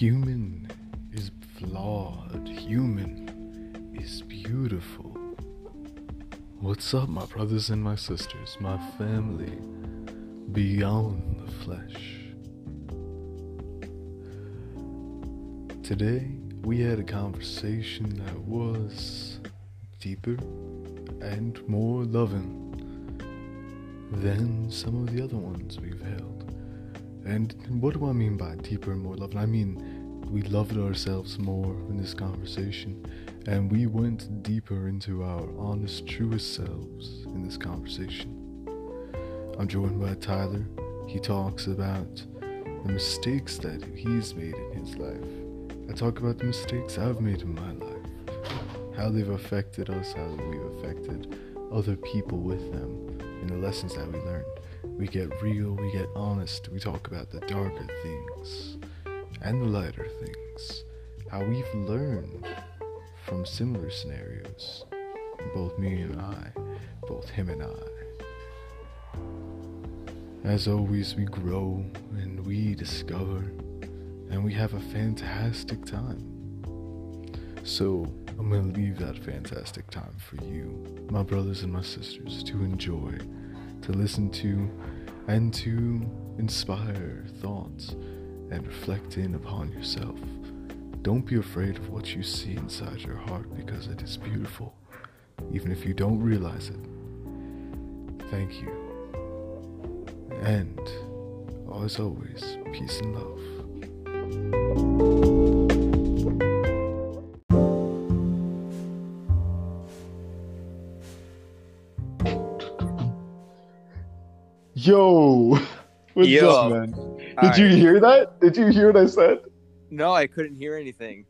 Human is flawed. Human is beautiful. What's up, my brothers and my sisters, my family beyond the flesh? Today, we had a conversation that was deeper and more loving than some of the other ones we've held. And what do I mean by deeper and more loving? I mean, we loved ourselves more in this conversation, and we went deeper into our honest, truest selves in this conversation. I'm joined by Tyler. He talks about the mistakes that he's made in his life. I talk about the mistakes I've made in my life, how they've affected us, how we've affected other people with them, and the lessons that we learned. We get real, we get honest, we talk about the darker things and the lighter things, how we've learned from similar scenarios, both me and I, both him and I. As always, we grow and we discover and we have a fantastic time. So I'm going to leave that fantastic time for you, my brothers and my sisters, to enjoy, to listen to, and to inspire thoughts and reflect in upon yourself. Don't be afraid of what you see inside your heart, because it is beautiful, even if you don't realize it. Thank you. And, as always, peace and love. Yo, what's up, man? Did you hear that? Did you hear what I said? No, I couldn't hear anything.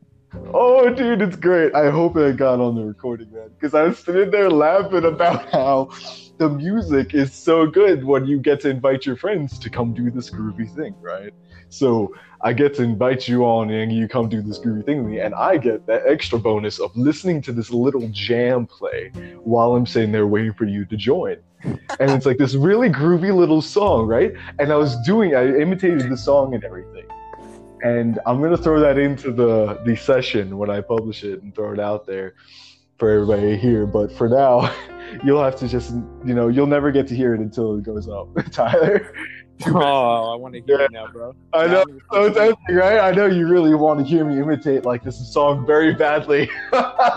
Oh, dude, it's great. I hope it got on the recording, man, because I was sitting there laughing about how the music is so good when you get to invite your friends to come do this groovy thing, right? So I get to invite you on and you come do this groovy thing with me, and I get that extra bonus of listening to this little jam play while I'm sitting there waiting for you to join. And it's like this really groovy little song, right? And I imitated the song and everything. And I'm going to throw that into the session when I publish it and throw it out there for everybody to hear. But for now, you'll have to just, you'll never get to hear it until it goes up. Tyler. Oh, I want to hear it now, bro. I know. So tempting, right? I know you really want to hear me imitate like this song very badly.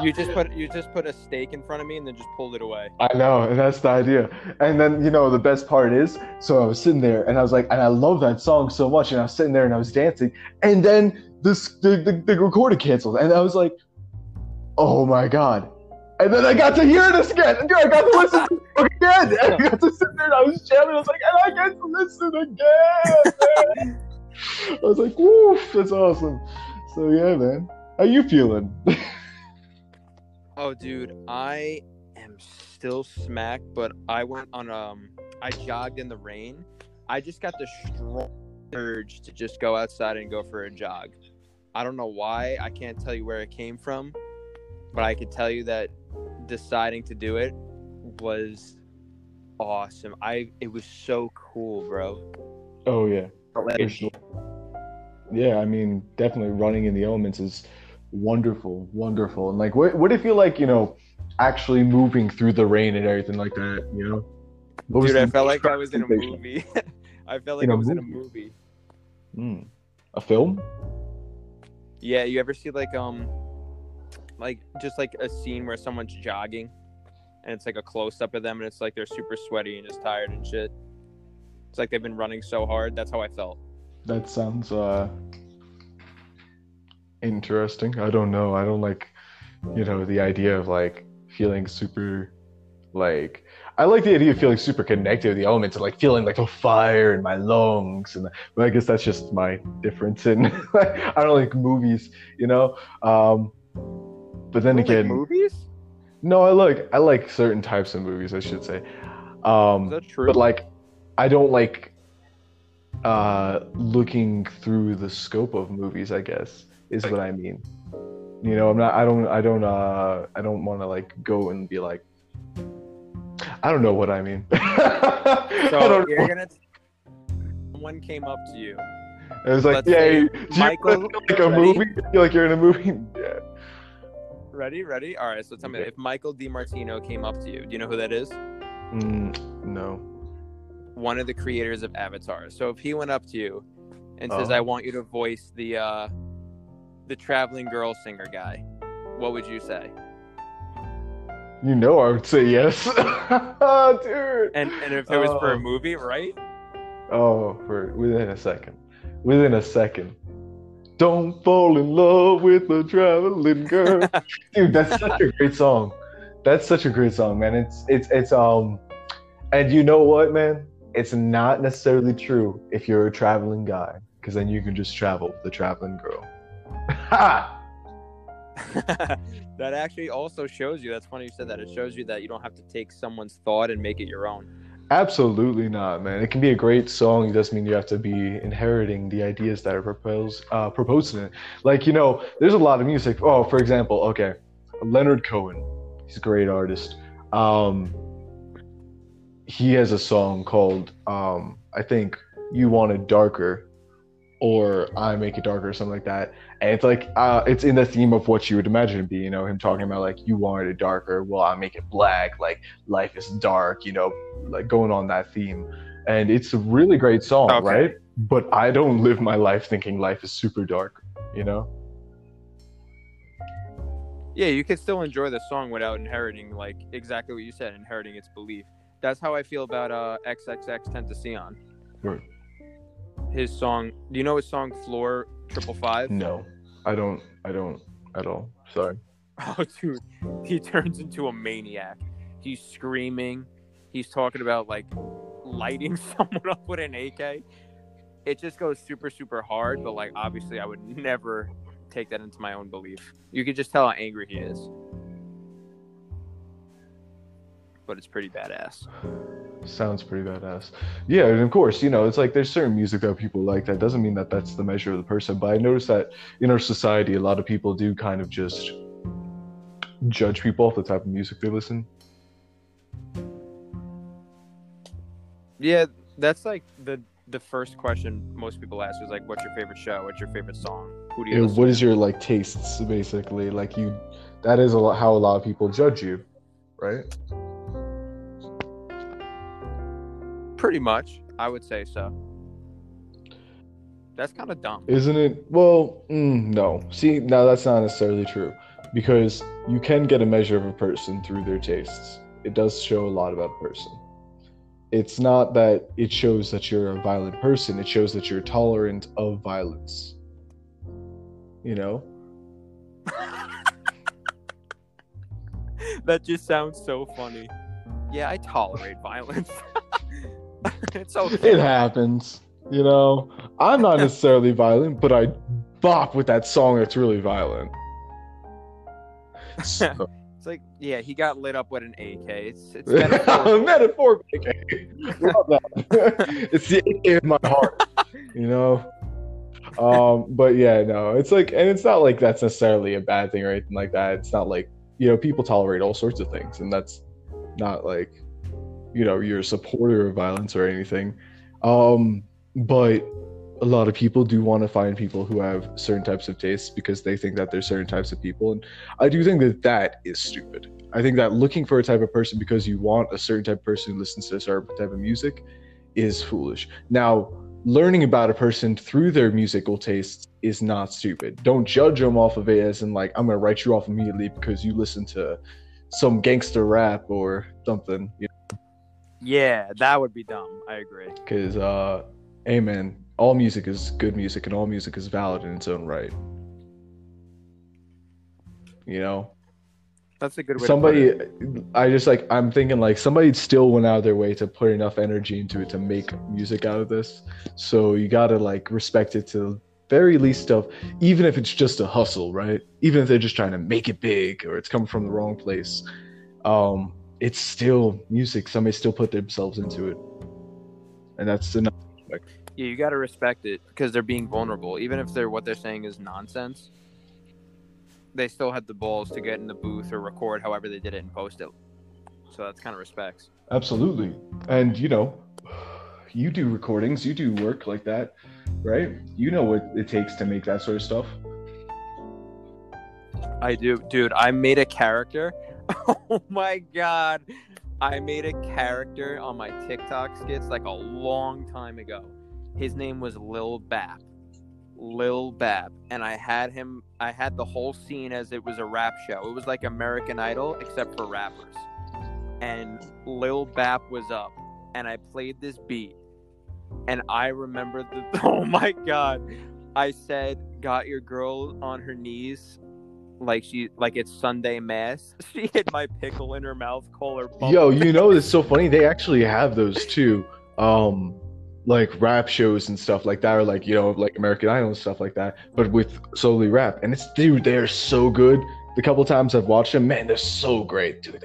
You just put a steak in front of me and then just pulled it away. I know, and that's the idea. And then, the best part is, so I was sitting there and I was like, and I love that song so much, and I was sitting there and I was dancing, and then the recorder canceled, and I was like, oh my god. And then I got to hear this again. And I got to listen to it again. And I got to sit there and I was jamming. I was like, and I get to listen again, man. I was like, woof, that's awesome. So, yeah, man. How you feeling? Oh, dude, I am still smacked, but I went on, I jogged in the rain. I just got the strong urge to just go outside and go for a jog. I don't know why. I can't tell you where it came from, but I could tell you that deciding to do it was awesome. It was so cool, bro. Oh yeah, for sure. Yeah, I mean, definitely running in the elements is wonderful. And like, what if you like, actually moving through the rain and everything like that, Dude, I felt like I was in a movie. A film? Yeah, you ever see like just like a scene where someone's jogging and it's like a close-up of them and it's like they're super sweaty and just tired and shit. It's like they've been running so hard. That's how I felt. That sounds interesting. I don't know. I don't like, the idea of like feeling super like, I like the idea of feeling super connected with the elements and like feeling like the fire in my lungs, and but I guess that's just my difference in I don't like movies, But then again, like movies? No, I like certain types of movies, I should say. Is that true? But like, I don't like looking through the scope of movies, I guess, is what I mean. I don't want to like go and be like, I don't know what I mean. So someone came up to you It was like, yay, Michael, like a movie. You feel like you're in a movie. Yeah. Ready? All right, so tell me, if Michael DiMartino came up to you, do you know who that is? No. One of the creators of Avatar. So if he went up to you and says, I want you to voice the traveling girl singer guy, what would you say? You know I would say yes. Dude. And if it was for a movie, right? Oh, within a second. Don't fall in love with a traveling girl. Dude, that's such a great song. That's such a great song, man. It's and you know what, man? It's not necessarily true if you're a traveling guy, because then you can just travel with a traveling girl. Ha! That actually also shows you, that's funny you said that, it shows you that you don't have to take someone's thought and make it your own. Absolutely not, man. It can be a great song. It doesn't mean you have to be inheriting the ideas that are proposed in it. Like, you know, there's a lot of music. Oh, for example, okay, Leonard Cohen. He's a great artist. He has a song called, I think, You Want It Darker, or I Make It Darker, or something like that. And it's like, it's in the theme of what you would imagine it be, you know, him talking about like, you want it darker, well, I make it black, like life is dark, you know, like going on that theme. And it's a really great song, okay, right? But I don't live my life thinking life is super dark, you know? Yeah, you can still enjoy the song without inheriting, like exactly what you said, inheriting its belief. That's how I feel about XXX Tentacion. Right. His song, do you know his song Floor 555? No, I don't at all. Sorry. Oh, dude, he turns into a maniac. He's screaming. He's talking about like lighting someone up with an AK. It just goes super, super hard. But like, obviously, I would never take that into my own belief. You can just tell how angry he is. But it's pretty badass. Sounds pretty badass. Yeah, and of course, you know, it's like there's certain music that people like. That doesn't mean that that's the measure of the person. But I noticed that in our society, a lot of people do kind of just judge people off the type of music they listen. Yeah, that's like the first question most people ask is like, what's your favorite show? What's your favorite song? Who do you listen to? What is your like tastes, basically? Like you, that is how a lot of people judge you, right? Pretty much, I would say so. That's kind of dumb, isn't it? Well, no. See, now that's not necessarily true, because you can get a measure of a person through their tastes. It does show a lot about a person. It's not that it shows that you're a violent person. It shows that you're tolerant of violence. You know? That just sounds so funny. Yeah, I tolerate violence. It's okay. It happens, you know. I'm not necessarily violent, but I bop with that song that's really violent. So. It's like, yeah, he got lit up with an AK. It's metaphorical. Metaphorical AK. Love that. It's the AK in my heart, you know. But yeah, no, it's like, and it's not like that's necessarily a bad thing or anything like that. It's not like, you know, people tolerate all sorts of things, and that's not like, you know, you're a supporter of violence or anything. But a lot of people do want to find people who have certain types of tastes because they think that there's certain types of people. And I do think that is stupid. I think that looking for a type of person because you want a certain type of person who listens to a certain type of music is foolish. Now, learning about a person through their musical tastes is not stupid. Don't judge them off of it as in like, I'm going to write you off immediately because you listen to some gangster rap or something, you know? Yeah, that would be dumb. I agree. Because, amen, all music is good music and all music is valid in its own right. You know? That's a good way to put it. I'm thinking, like, somebody still went out of their way to put enough energy into it to make music out of this. So you gotta, like, respect it to the very least of, even if it's just a hustle, right? Even if they're just trying to make it big or it's coming from the wrong place. It's still music. Somebody still put themselves into it. And that's enough. Yeah, you got to respect it because they're being vulnerable. Even if what they're saying is nonsense, they still had the balls to get in the booth or record however they did it and post it. So that's kind of respects. Absolutely. And, you know, you do recordings, you do work like that. right? You know what it takes to make that sort of stuff. I do. Dude, I made a character. Oh, my God. I made a character on my TikTok skits like a long time ago. His name was Lil Bap. Lil Bap. And I had the whole scene as it was a rap show. It was like American Idol, except for rappers. And Lil Bap was up. And I played this beat. And I remember oh my God. I said, got your girl on her knees. Like it's Sunday mass. She hit my pickle in her mouth, call her bump. Yo, you know, it's so funny. They actually have those too. Like rap shows and stuff like that, or like, you know, like American Idol and stuff like that, but with solely rap. And it's, dude, they're so good. The couple times I've watched them, man, they're so great, dude.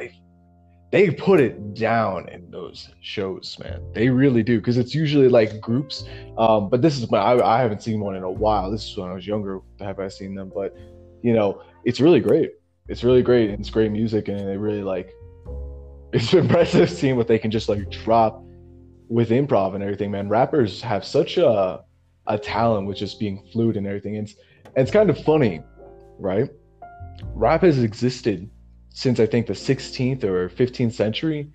They put it down in those shows, man. They really do, because it's usually like groups. But this is I haven't seen one in a while. This is when I was younger. Have I seen them? But you know, it's really great. It's really great, and it's great music, and they really like. It's impressive seeing what they can just like drop with improv and everything, man. Rappers have such a talent with just being fluid and everything. It's kind of funny, right? Rap has existed since I think the 16th or 15th century.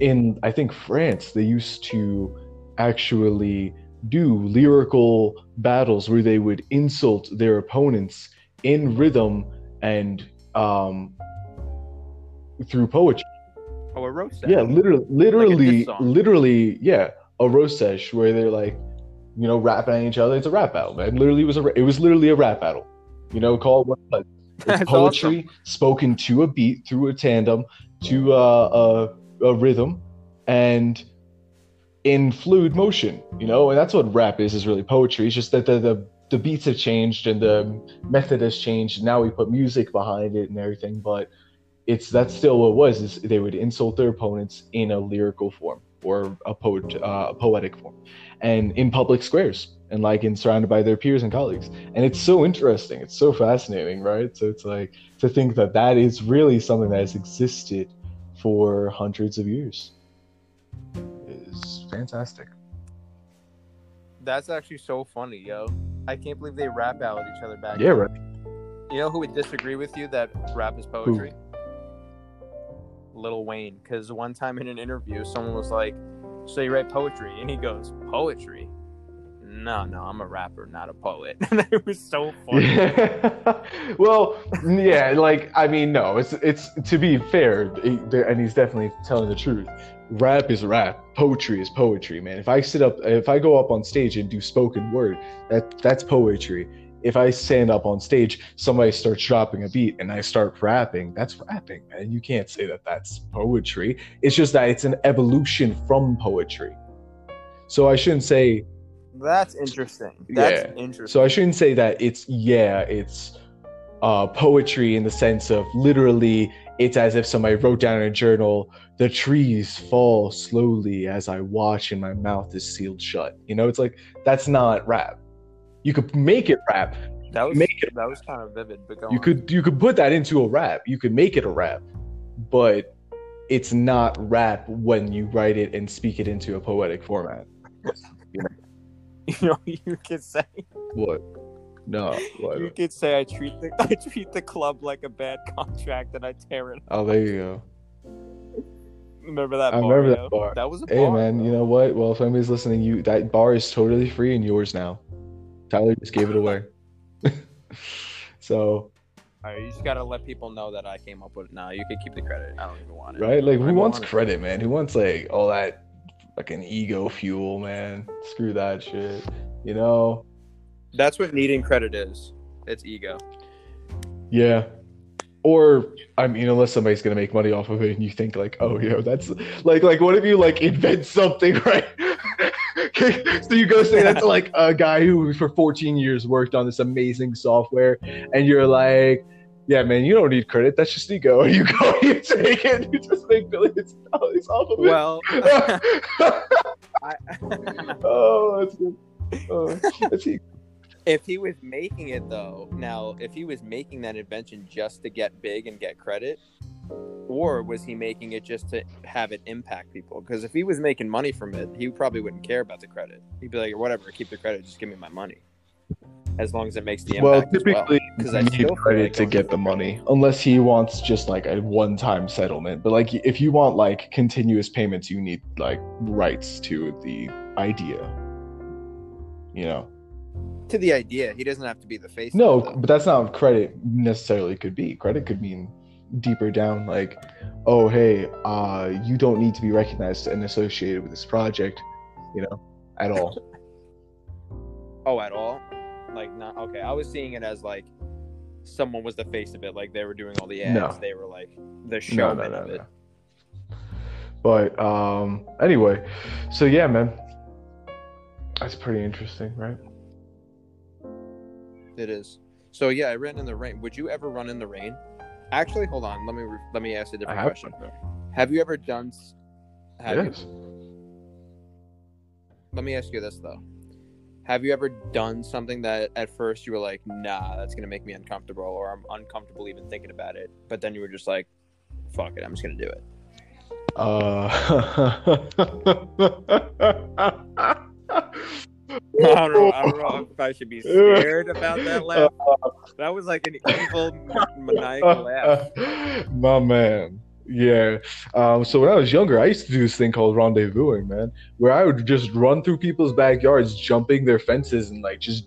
In I think France, they used to actually do lyrical battles where they would insult their opponents in rhythm and through poetry. Oh, a rosette. Yeah, literally, yeah, a rosette where they're like, you know, rapping at each other. It's a rap battle, man. Literally, it was literally a rap battle. You know, called what? It's poetry awesome. Spoken to a beat through a tandem to a rhythm and in fluid motion. You know, and that's what rap is really poetry. It's just that the beats have changed and the method has changed. Now we put music behind it and everything, but that's still what it was. Is they would insult their opponents in a lyrical form or a poetic form, and in public squares and like in surrounded by their peers and colleagues. And it's so interesting. It's so fascinating, right? So it's like to think that is really something that has existed for hundreds of years. It's fantastic. That's actually so funny, yo. I can't believe they rap out each other back. Yeah, right. You know who would disagree with you that rap is poetry? Who? Lil Wayne. Because one time in an interview, someone was like, so you write poetry? And he goes, poetry? No, I'm a rapper, not a poet. And it was so funny. Yeah. Well, yeah, like, I mean, no, it's to be fair, and he's definitely telling the truth. Rap is rap. Poetry is poetry, man. If I go up on stage and do spoken word, that's poetry. If I stand up on stage, somebody starts dropping a beat and I start rapping, that's rapping, man. You can't say that that's poetry. It's just that it's an evolution from poetry. So I shouldn't say... That's interesting. That's interesting. So I shouldn't say that it's poetry in the sense of literally it's as if somebody wrote down in a journal, the trees fall slowly as I watch and my mouth is sealed shut. You know, it's like, that's not rap. You could make it rap. That was kind of vivid. But go on. You could put that into a rap. You could make it a rap, but it's not rap when you write it and speak it into a poetic format. You know? You know what you could say? What? No. What? You could say I treat the club like a bad contract and I tear it up. Oh, there you go. Remember that bar? I remember that bar. That was a bar. Hey, man, you know what? Well, if anybody's listening, that bar is totally free and yours now. Tyler just gave it away. So... All right, you just gotta let people know that I came up with it. Now you can keep the credit. I don't even want it. Right? Like, who wants credit, man? Who wants, like, all that... Like an ego fuel, man. Screw that shit. You know? That's what needing credit is. It's ego. Yeah. Or, I mean, unless somebody's going to make money off of it and you think like, oh, you know, that's like what if you like invent something, right? So you go say that to like a guy who for 14 years worked on this amazing software and you're like, yeah, man, you don't need credit. That's just ego. You go, you take it, you just make $billions off of it. Well, oh, that's good. Oh, that's ego. If he was making it, though, now, if he was making that invention just to get big and get credit, or was he making it just to have it impact people? Because if he was making money from it, he probably wouldn't care about the credit. He'd be like, whatever, keep the credit, just give me my money. As long as it makes the impact. Well, typically, because I need credit to get the money, unless he wants just like a one-time settlement. But like, if you want like continuous payments, you need like rights to the idea. You know, to the idea, he doesn't have to be the face. No, but that's not what credit necessarily could be. Credit could mean deeper down, like, oh hey, you don't need to be recognized and associated with this project, you know, at all. Oh, at all. Like, not okay. I was seeing it as like someone was the face of it, like they were doing all the ads. No. They were like the showman of it. No. But anyway, so yeah, man, that's pretty interesting, right? It is. So yeah, I ran in the rain. Would you ever run in the rain? Actually, hold on. Let me ask a different question. Have you ever done? Yes. Let me ask you this though. Have you ever done something that at first you were like, nah, that's going to make me uncomfortable, or I'm uncomfortable even thinking about it, but then you were just like, fuck it, I'm just going to do it? I don't know if I should be scared about that laugh. That was like an evil, maniacal laugh. My man. Yeah. So when I was younger, I used to do this thing called rendezvousing, man, where I would just run through people's backyards, jumping their fences and like just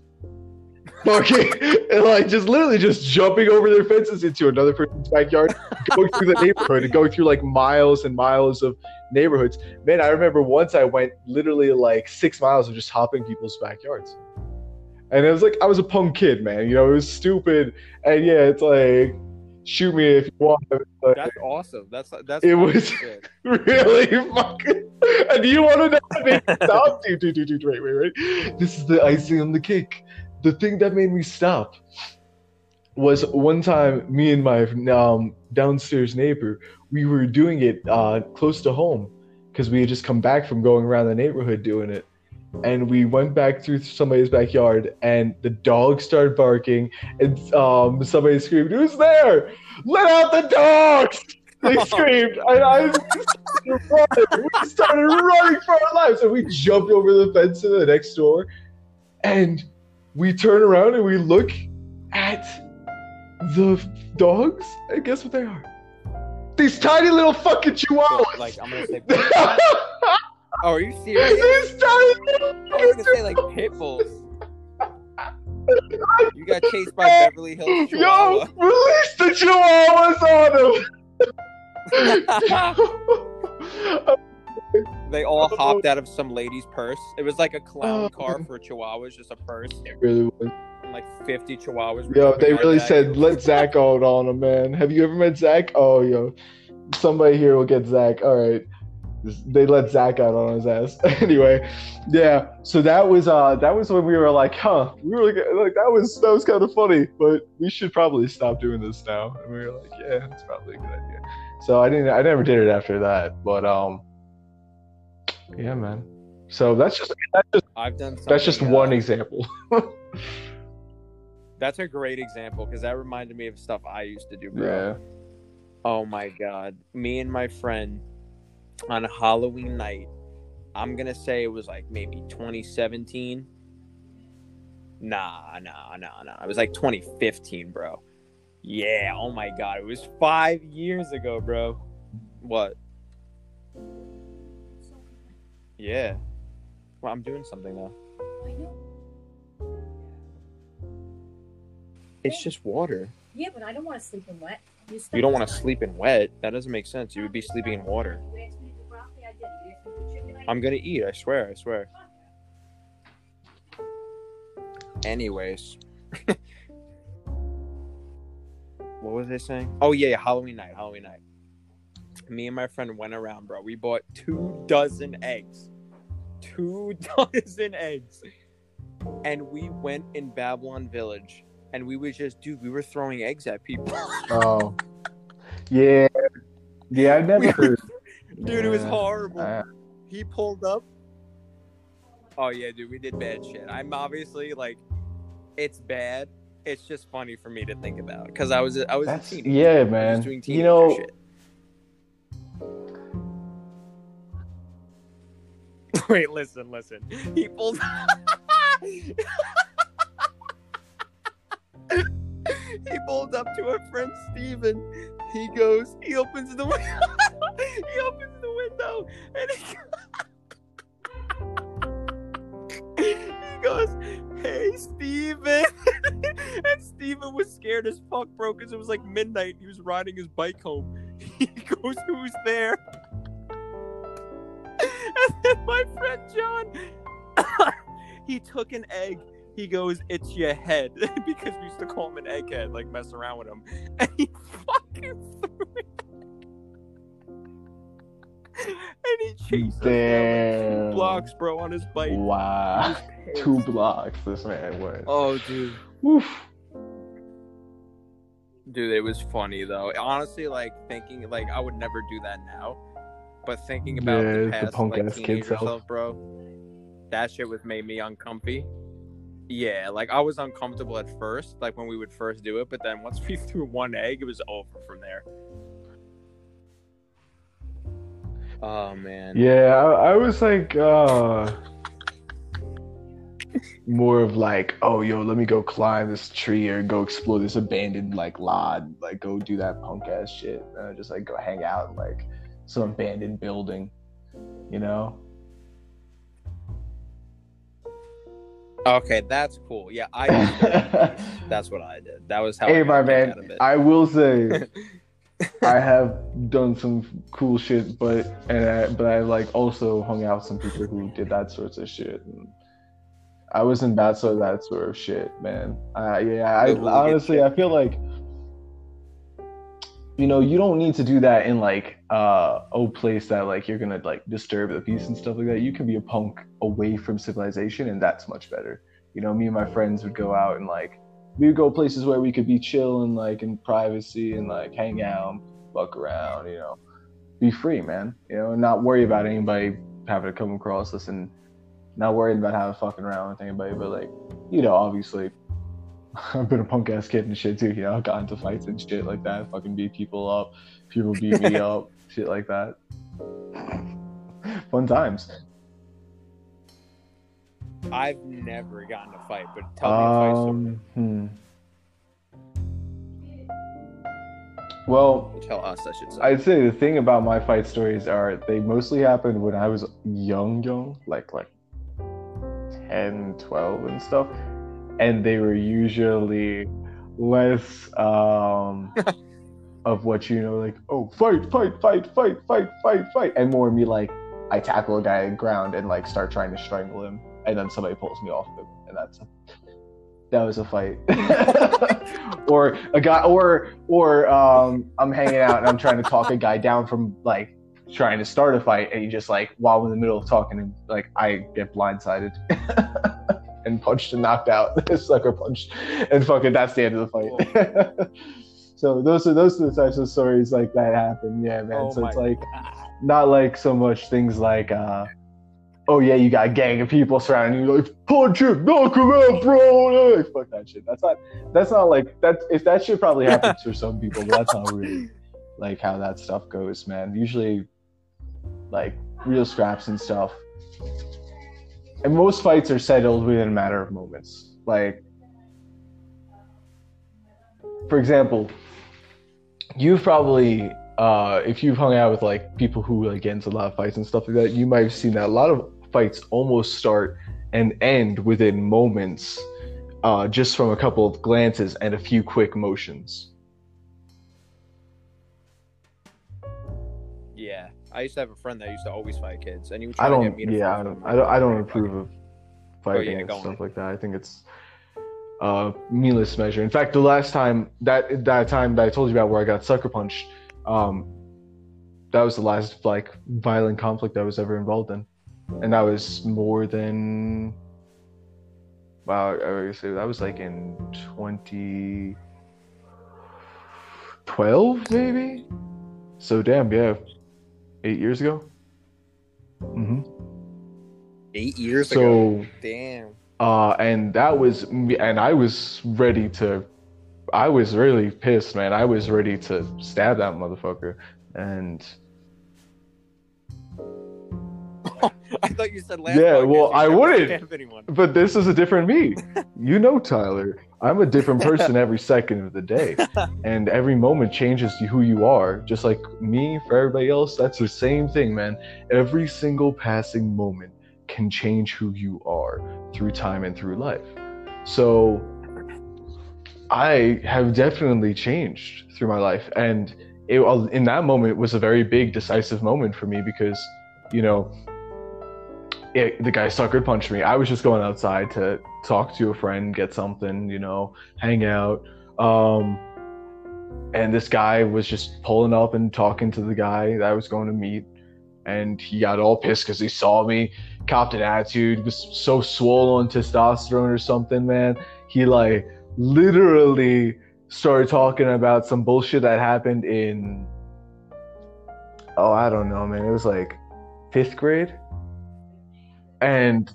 fucking, and like just literally just jumping over their fences into another person's backyard, going through the neighborhood and going through like miles and miles of neighborhoods. Man, I remember once I went literally like 6 miles of just hopping people's backyards. And it was like, I was a punk kid, man, you know, it was stupid. And yeah, it's like, shoot me if you want. Like, that's awesome. That's it was good. Really fucking. And you want to know what made me stop? Dude, wait. This is the icing on the cake. The thing that made me stop was one time me and my downstairs neighbor, we were doing it close to home because we had just come back from going around the neighborhood doing it. And we went back through somebody's backyard, and the dog started barking, and somebody screamed, "Who's there? Let out the dogs!" They screamed, and I started running for our lives, and we jumped over the fence to the next door, and we turn around and we look at the dogs, and guess what they are? These tiny little fucking chihuahuas. Like, I'm gonna say. Oh, are you serious? I was gonna say like pit bulls. You got chased by Beverly Hills Chihuahua. Yo, release the chihuahuas on them. They all hopped out of some lady's purse. It was like a clown car for chihuahuas, just a purse. It really was. And like 50 chihuahuas. Yo, they really said, "Let Zach out on him, man." Have you ever met Zach? Oh, yo, somebody here will get Zach. All right. They let Zach out on his ass. Anyway, yeah. So that was when we were like, huh? We were like, that was kind of funny, but we should probably stop doing this now. And we were like, yeah, that's probably a good idea. So I never did it after that. But yeah, man. So that's just one example. That's a great example because that reminded me of stuff I used to do, bro. Yeah. Oh my God, me and my friend. On Halloween night, I'm gonna say it was like maybe 2017. Nah. It was like 2015, bro. Yeah, oh my God. It was 5 years ago, bro. What? Yeah. Well, I'm doing something now. It's just water. Yeah, but I don't want to sleep in wet. You don't want to sleep in wet. That doesn't make sense. You would be sleeping in water. I'm gonna eat, I swear. Anyways. What was I saying? Oh yeah, Halloween night. Me and my friend went around, bro. We bought 2 dozen eggs. 2 dozen eggs. And we went in Babylon Village and we were throwing eggs at people. Oh. Yeah. Yeah, I never. Dude, it was horrible. He pulled up. Oh, yeah, dude, we did bad shit. I'm obviously, like, it's bad. It's just funny for me to think about because I was a teenager. Yeah, man. I was doing teenager shit. Wait, listen. He pulls he pulls up to our friend Steven. He opens the window. He opens the window and he goes, "Hey, Steven." And Steven was scared as fuck, bro, because it was like midnight. He was riding his bike home. He goes, "Who's there?" And then my friend John, he took an egg. He goes, "It's your head." Because we used to call him an egghead, like mess around with him. And he fucking threw it. And he chased him 2 blocks, bro, on his bike. Wow. 2 blocks, this man went. Oh, dude. Oof. Dude, it was funny, though. Honestly, like, thinking, like, I would never do that now. But thinking about the past, the punk like, ass teenage self, bro, that shit was made me uncomfy. Yeah, like, I was uncomfortable at first, like, when we would first do it. But then once we threw 1 egg, it was over from there. Oh, man. Yeah, I was, like, more of, like, oh, yo, let me go climb this tree or go explore this abandoned, like, lod. Like, go do that punk-ass shit. And I just, like, go hang out in, like, some abandoned building, you know? Okay, that's cool. Yeah, I did. That's what I did. That was how I got out of it. I will say... I have done some cool shit, but I like also hung out with some people who did that sorts of shit. And I wasn't about so that sort of shit, man. I feel like, you know, you don't need to do that in like a place that like you're gonna like disturb the peace and stuff like that. You can be a punk away from civilization, and that's much better. You know, me and my friends would go out and like. We would go places where we could be chill and like in privacy and like hang out, and fuck around, you know, be free, man, you know, and not worry about anybody having to come across us and not worried about having fucking around with anybody. But like, you know, obviously, I've been a punk ass kid and shit too. You know, I got into fights and shit like that. I fucking beat people up, people beat me up, shit like that. Fun times. I've never gotten a fight, but tell me a story. Well, tell us, I should say. I'd say the thing about my fight stories are they mostly happened when I was young, like 10, 12 and stuff. And they were usually less of what, you know, like, oh, fight. And more me like, I tackle a guy on the ground and like start trying to strangle him. And then somebody pulls me off of him, and that was a fight. Or a guy, or I'm hanging out and I'm trying to talk a guy down from like trying to start a fight, and you just like while I'm in the middle of talking, and like I get blindsided and punched and knocked out, sucker punched, and fucking that's the end of the fight. So those are the types of stories like that happen, yeah, man. Oh, so it's like God. Not like so much things like. Oh yeah, you got a gang of people surrounding you, like punch him, knock him out, bro. Like, fuck that shit. That's not like that. If that shit probably happens for some people, but that's not really like how that stuff goes, man. Usually, like real scraps and stuff. And most fights are settled within a matter of moments. Like, for example, you've probably. If you've hung out with like people who like get into a lot of fights and stuff like that, you might have seen that a lot of fights almost start and end within moments, just from a couple of glances and a few quick motions. Yeah, I used to have a friend that used to always fight kids, and he would try to get me to fight. I don't approve of fighting and stuff like that. I think it's meaningless measure. In fact, the last time that time that I told you about where I got sucker punched. That was the last like violent conflict I was ever involved in, and that was more than that was like in 2012 maybe. So damn, yeah, 8 years ago. Mm-hmm. 8 years ago. Damn. And that was me, and I was really pissed, man. I was ready to stab that motherfucker. And Oh, I thought you said last time. Yeah, well, I wouldn't. But this is a different me. You know, Tyler, I'm a different person every second of the day. And every moment changes who you are. Just like me, for everybody else, that's the same thing, man. Every single passing moment can change who you are through time and through life. So I have definitely changed through my life. And it, in that moment, was a very big, decisive moment for me because, you know, the guy sucker punched me. I was just going outside to talk to a friend, get something, you know, hang out. And this guy was just pulling up and talking to the guy that I was going to meet. And he got all pissed because he saw me, copped an attitude, was so swollen on testosterone or something, man. He, like, literally started talking about some bullshit that happened in, oh, I don't know, man. It was like 5th grade. And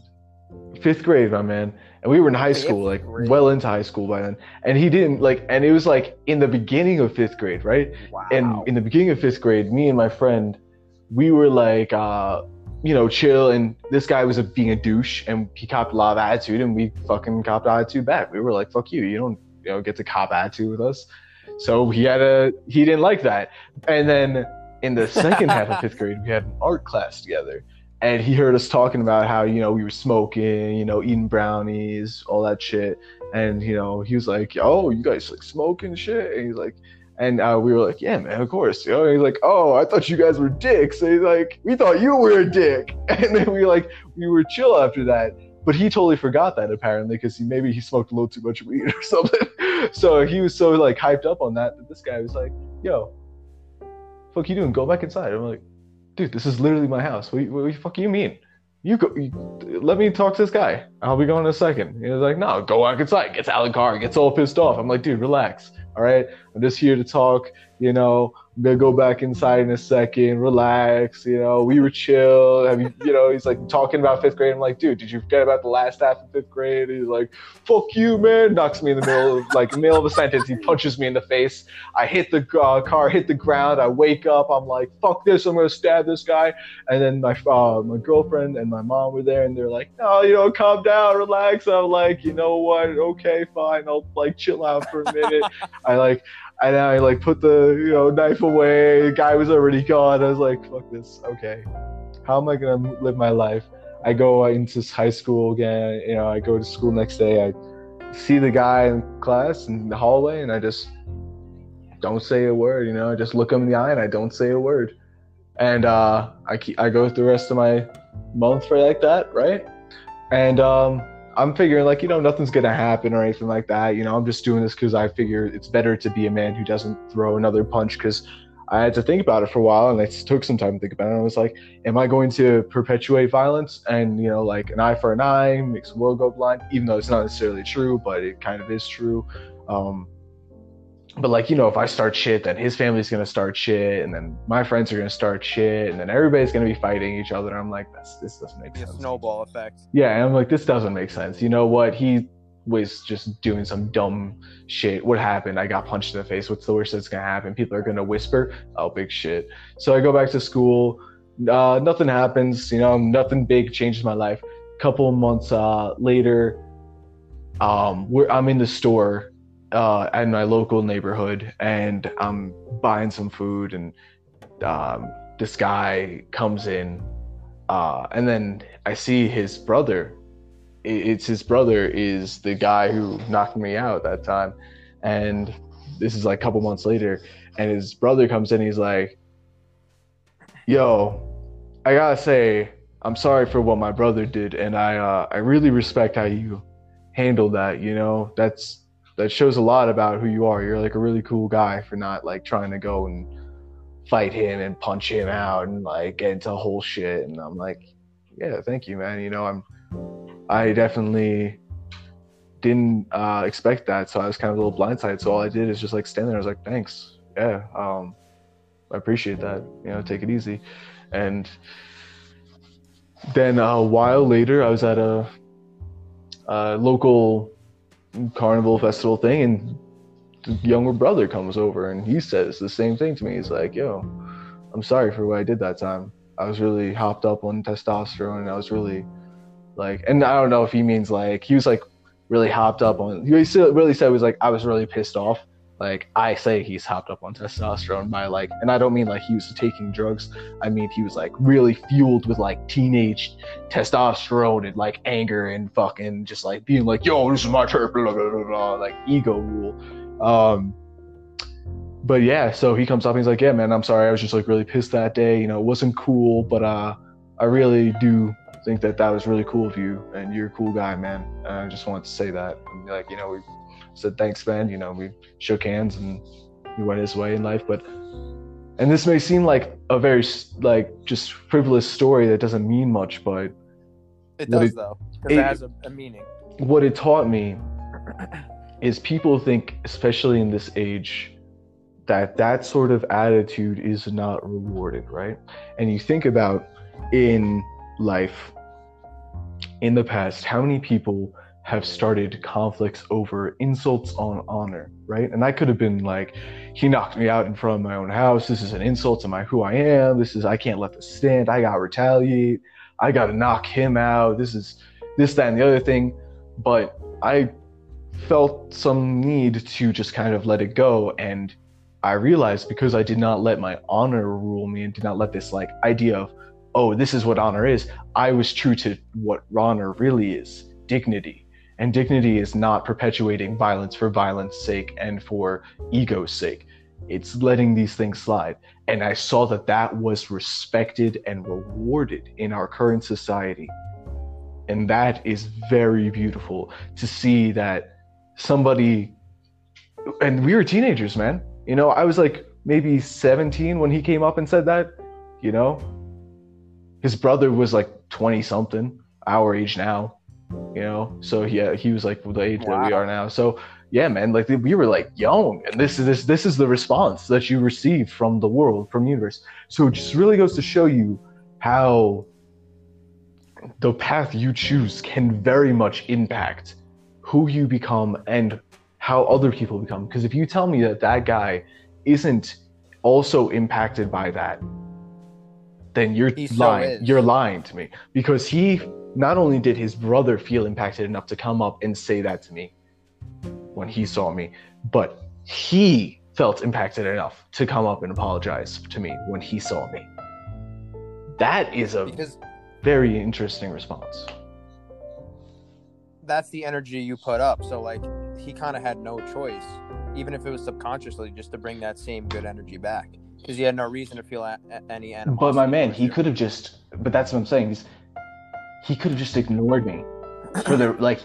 5th grade, my man. And we were in high school, like well into high school by then. And he didn't like, and it was like in the beginning of 5th grade, right? Wow. And in the beginning of 5th grade, me and my friend, we were like, you know, chill. And this guy was being a douche and he copped a lot of attitude and we fucking copped attitude back. We were like, fuck you. You don't, you know, get to cop attitude with us. So he didn't like that. And then in the second half of 5th grade, we had an art class together. And he heard us talking about how, you know, we were smoking, you know, eating brownies, all that shit. And, you know, he was like, oh, you guys like smoking shit? And he's like, and we were like, yeah, man, of course. You know, and he's like, oh, I thought you guys were dicks. And he's like, we thought you were a dick. And then we were chill after that. But he totally forgot that apparently because maybe he smoked a little too much weed or something. So he was so like hyped up on that. That this guy was like, yo, fuck you doing? Go back inside. I'm like, dude, this is literally my house. What the fuck do you mean? You go. Let me talk to this guy. I'll be gone in a second. He was like, no, go back inside. Gets out of the car. Gets all pissed off. I'm like, dude, relax. All right, I'm just here to talk. You know, I'm gonna go back inside in a second. Relax. You know, we were chill. I mean, you know, he's like talking about 5th grade. I'm like, dude, did you forget about the last half of 5th grade? He's like, fuck you, man. Knocks me in the middle of like middle of a sentence. He punches me in the face. I hit the car, hit the ground. I wake up. I'm like, fuck this. I'm gonna stab this guy. And then my girlfriend and my mom were there, and they're like, no, you know, calm down, relax. I'm like, you know what? Okay, fine. I'll like chill out for a minute. I put the, you know, knife away. The guy was already gone. I was like, fuck this. Okay, how am I gonna live my life? I go into high school again. You know, I go to school next day. I see the guy in class in the hallway, and I just don't say a word. You know, I just look him in the eye and I don't say a word. And I go through the rest of my month for like that, right? And I'm figuring, like, you know, nothing's going to happen or anything like that. You know, I'm just doing this because I figure it's better to be a man who doesn't throw another punch, because I had to think about it for a while, and I took some time to think about it. I was like, am I going to perpetuate violence and, you know, like an eye for an eye makes the world go blind, even though it's not necessarily true, but it kind of is true. But like, you know, if I start shit, then his family's going to start shit, and then my friends are going to start shit, and then everybody's going to be fighting each other. And I'm like, this doesn't make sense. The snowball effect. Yeah, and I'm like, this doesn't make sense. You know what? He was just doing some dumb shit. What happened? I got punched in the face. What's the worst that's going to happen? People are going to whisper, oh, big shit. So I go back to school. Nothing happens. You know, nothing big changes my life. A couple of months later, I'm in the store. In my local neighborhood, and I'm buying some food, and this guy comes in, and then I see his brother. It's his brother is the guy who knocked me out that time, and this is like a couple months later, and his brother comes in, he's like, yo, I gotta say, I'm sorry for what my brother did, and I really respect how you handled that, you know, that shows a lot about who you are. You're like a really cool guy for not like trying to go and fight him and punch him out and like get into whole shit. And I'm like, yeah, thank you, man. You know, I definitely didn't expect that. So I was kind of a little blindsided. So all I did is just like stand there. I was like, thanks. Yeah. I appreciate that. You know, take it easy. And then a while later, I was at a local carnival festival thing, and the younger brother comes over and he says the same thing to me. He's like, yo, I'm sorry for what I did that time. I was really hopped up on testosterone, and I was really like, and I don't know if he means like, he was like really hopped up on, he still really said, he was like, I was really pissed off. Like, I say he's hopped up on testosterone by like, and I don't mean like he was taking drugs. I mean, he was like really fueled with like teenage testosterone and like anger and fucking just like being like, yo, this is my turf, blah, blah, blah, blah, like ego rule. But yeah, so he comes up and he's like, yeah, man, I'm sorry. I was just like really pissed that day. You know, it wasn't cool, but I really do think that that was really cool of you, and you're a cool guy, man. And I just wanted to say that. And like, you know, we said, thanks, man. You know, we shook hands and he went his way in life. But, and this may seem like a very, like, just frivolous story that doesn't mean much, but. It does, though, because it has a meaning. What it taught me is people think, especially in this age, that that sort of attitude is not rewarded, right? And you think about in life, in the past, how many people have started conflicts over insults on honor, right? And I could have been like, he knocked me out in front of my own house. This is an insult to my who I am. This is, I can't let this stand. I gotta retaliate. I gotta knock him out. This is this, that, and the other thing. But I felt some need to just kind of let it go, and I realized because I did not let my honor rule me and did not let this like idea of, oh, this is what honor is. I was true to what honor really is, dignity. And dignity is not perpetuating violence for violence sake and for ego's sake. It's letting these things slide. And I saw that that was respected and rewarded in our current society. And that is very beautiful to see that somebody, and we were teenagers, man. You know, I was like maybe 17 when he came up and said that, you know, his brother was like 20 something, our age now, you know? So yeah, he was like the age that we are now. So yeah, man, like we were like young, and this is the response that you receive from the world, from the universe. So it just really goes to show you how the path you choose can very much impact who you become and how other people become. Because if you tell me that that guy isn't also impacted by that, then you're lying. You're lying to me, because he not only did his brother feel impacted enough to come up and say that to me when he saw me, but he felt impacted enough to come up and apologize to me when he saw me. That is a very interesting response. That's the energy you put up. So like, he kind of had no choice, even if it was subconsciously, just to bring that same good energy back, because he had no reason to feel any animosity. But my man, but that's what I'm saying, is he could have just ignored me for the like,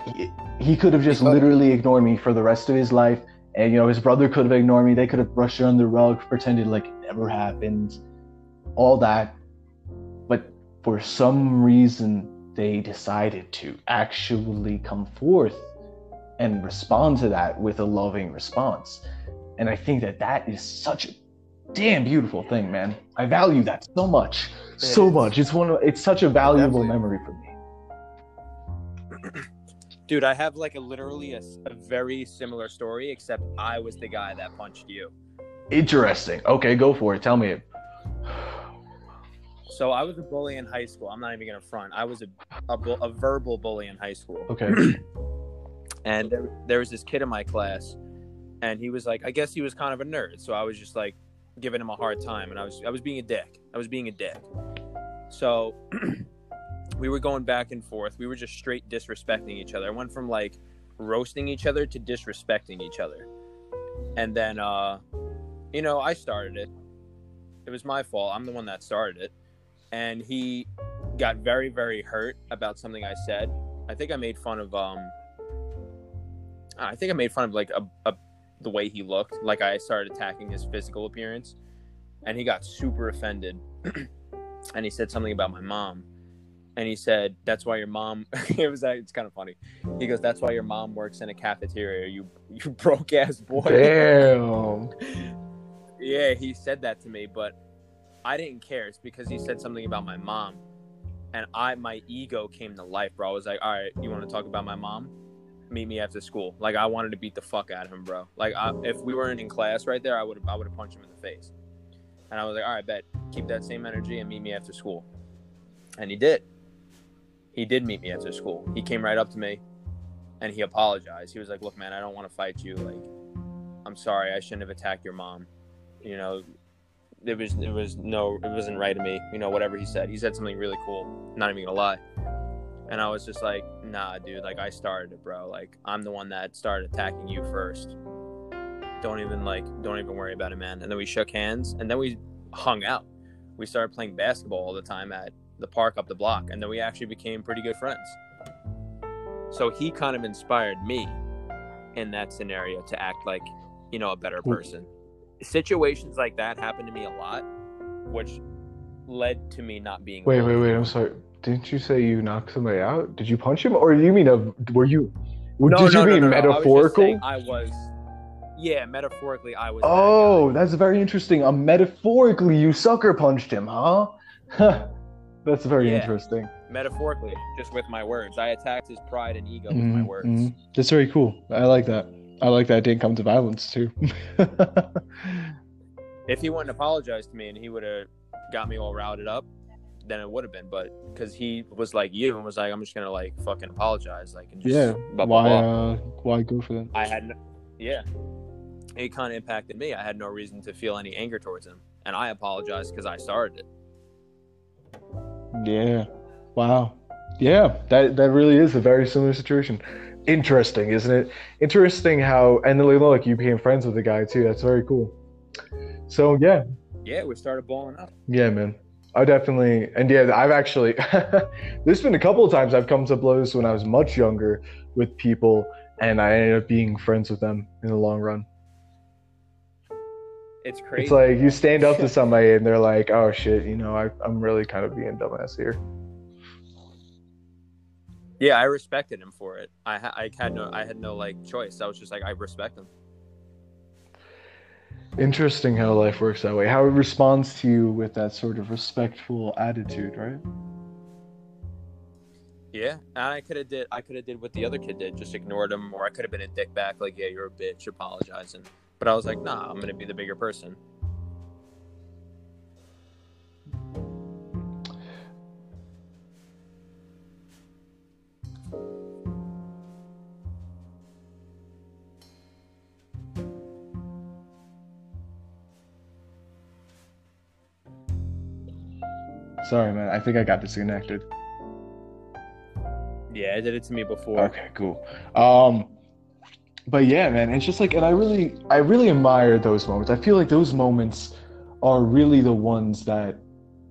he could have just literally ignored me for the rest of his life. And, you know, his brother could have ignored me. They could have brushed it under the rug, pretended like it never happened, all that. But for some reason, they decided to actually come forth and respond to that with a loving response. And I think that that is such a damn beautiful thing, man. I value that so much, so much. It's such a valuable memory for me. Dude, I have like a very similar story, except I was the guy that punched you. Interesting. Okay, go for it. Tell me it. So I was a bully in high school. I'm not even gonna front. I was a verbal bully in high school. Okay. And there was this kid in my class, and he was like, I guess he was kind of a nerd. So I was just like giving him a hard time, and I was being a dick. So we were going back and forth. We were just straight disrespecting each other. I went from like roasting each other to disrespecting each other. And then, you know, I started it. It was my fault. I'm the one that started it. And he got very, very hurt about something I said. I think I made fun of, like the way he looked. Like, I started attacking his physical appearance, and he got super offended. And he said something about my mom, and he said, that's why your mom it's kind of funny. He goes, that's why your mom works in a cafeteria, you broke ass boy. Damn. Yeah, he said that to me, but I didn't care. It's because he said something about my mom, and my ego came to life, bro. I was like, all right, you want to talk about my mom? Meet me after school. Like, I wanted to beat the fuck out of him, bro. Like, if we weren't in class right there, I would have punched him in the face. And I was like, all right, bet. Keep that same energy and meet me after school. And he did. He did meet me after school. He came right up to me and he apologized. He was like, look, man, I don't want to fight you. Like, I'm sorry. I shouldn't have attacked your mom. You know, it wasn't right of me. You know, whatever he said. He said something really cool. Not even gonna lie. And I was just like, nah, dude, like, I started it, bro. Like, I'm the one that started attacking you first. Don't even worry about it, man. And then we shook hands, and then we hung out. We started playing basketball all the time at the park up the block, and then we actually became pretty good friends. So he kind of inspired me in that scenario to act like, you know, a better person. Situations like that happened to me a lot, which led to me not being... Wait, I'm sorry. Didn't you say you knocked somebody out? Did you punch him? Or you mean metaphorical? Metaphorically, I was. Oh, that's very interesting. Metaphorically, you sucker punched him, huh? That's very interesting. Metaphorically, just with my words. I attacked his pride and ego with my words. Mm-hmm. That's very cool. I like that. It didn't come to violence, too. If he wouldn't apologize to me and he would have got me all routed up, then it would have been, but because he was like you and was like, I'm just gonna like fucking apologize, like, and just why go for them? It kind of impacted me. I had no reason to feel any anger towards him, and I apologized because I started it. That really is a very similar situation. Interesting, isn't it? Interesting how, and then look, you became friends with the guy too. That's very cool. So yeah, we started balling up. Yeah, man. I definitely, and yeah, I've actually, there's been a couple of times I've come to blows when I was much younger with people, and I ended up being friends with them in the long run. It's crazy. It's like you stand up to somebody and they're like, oh shit, you know, I'm really kind of being dumbass here. Yeah, I respected him for it. I had no like choice. I was just like, I respect him. Interesting how life works that way. How it responds to you with that sort of respectful attitude, right? Yeah, and I could have did what the other kid did, just ignored him, or I could have been a dick back, like, yeah, you're a bitch, apologizing. But I was like, nah, I'm gonna be the bigger person. Sorry, man. I think I got disconnected. Yeah, I did it to me before. Okay, cool. But yeah, man, it's just like, and I really admire those moments. I feel like those moments are really the ones that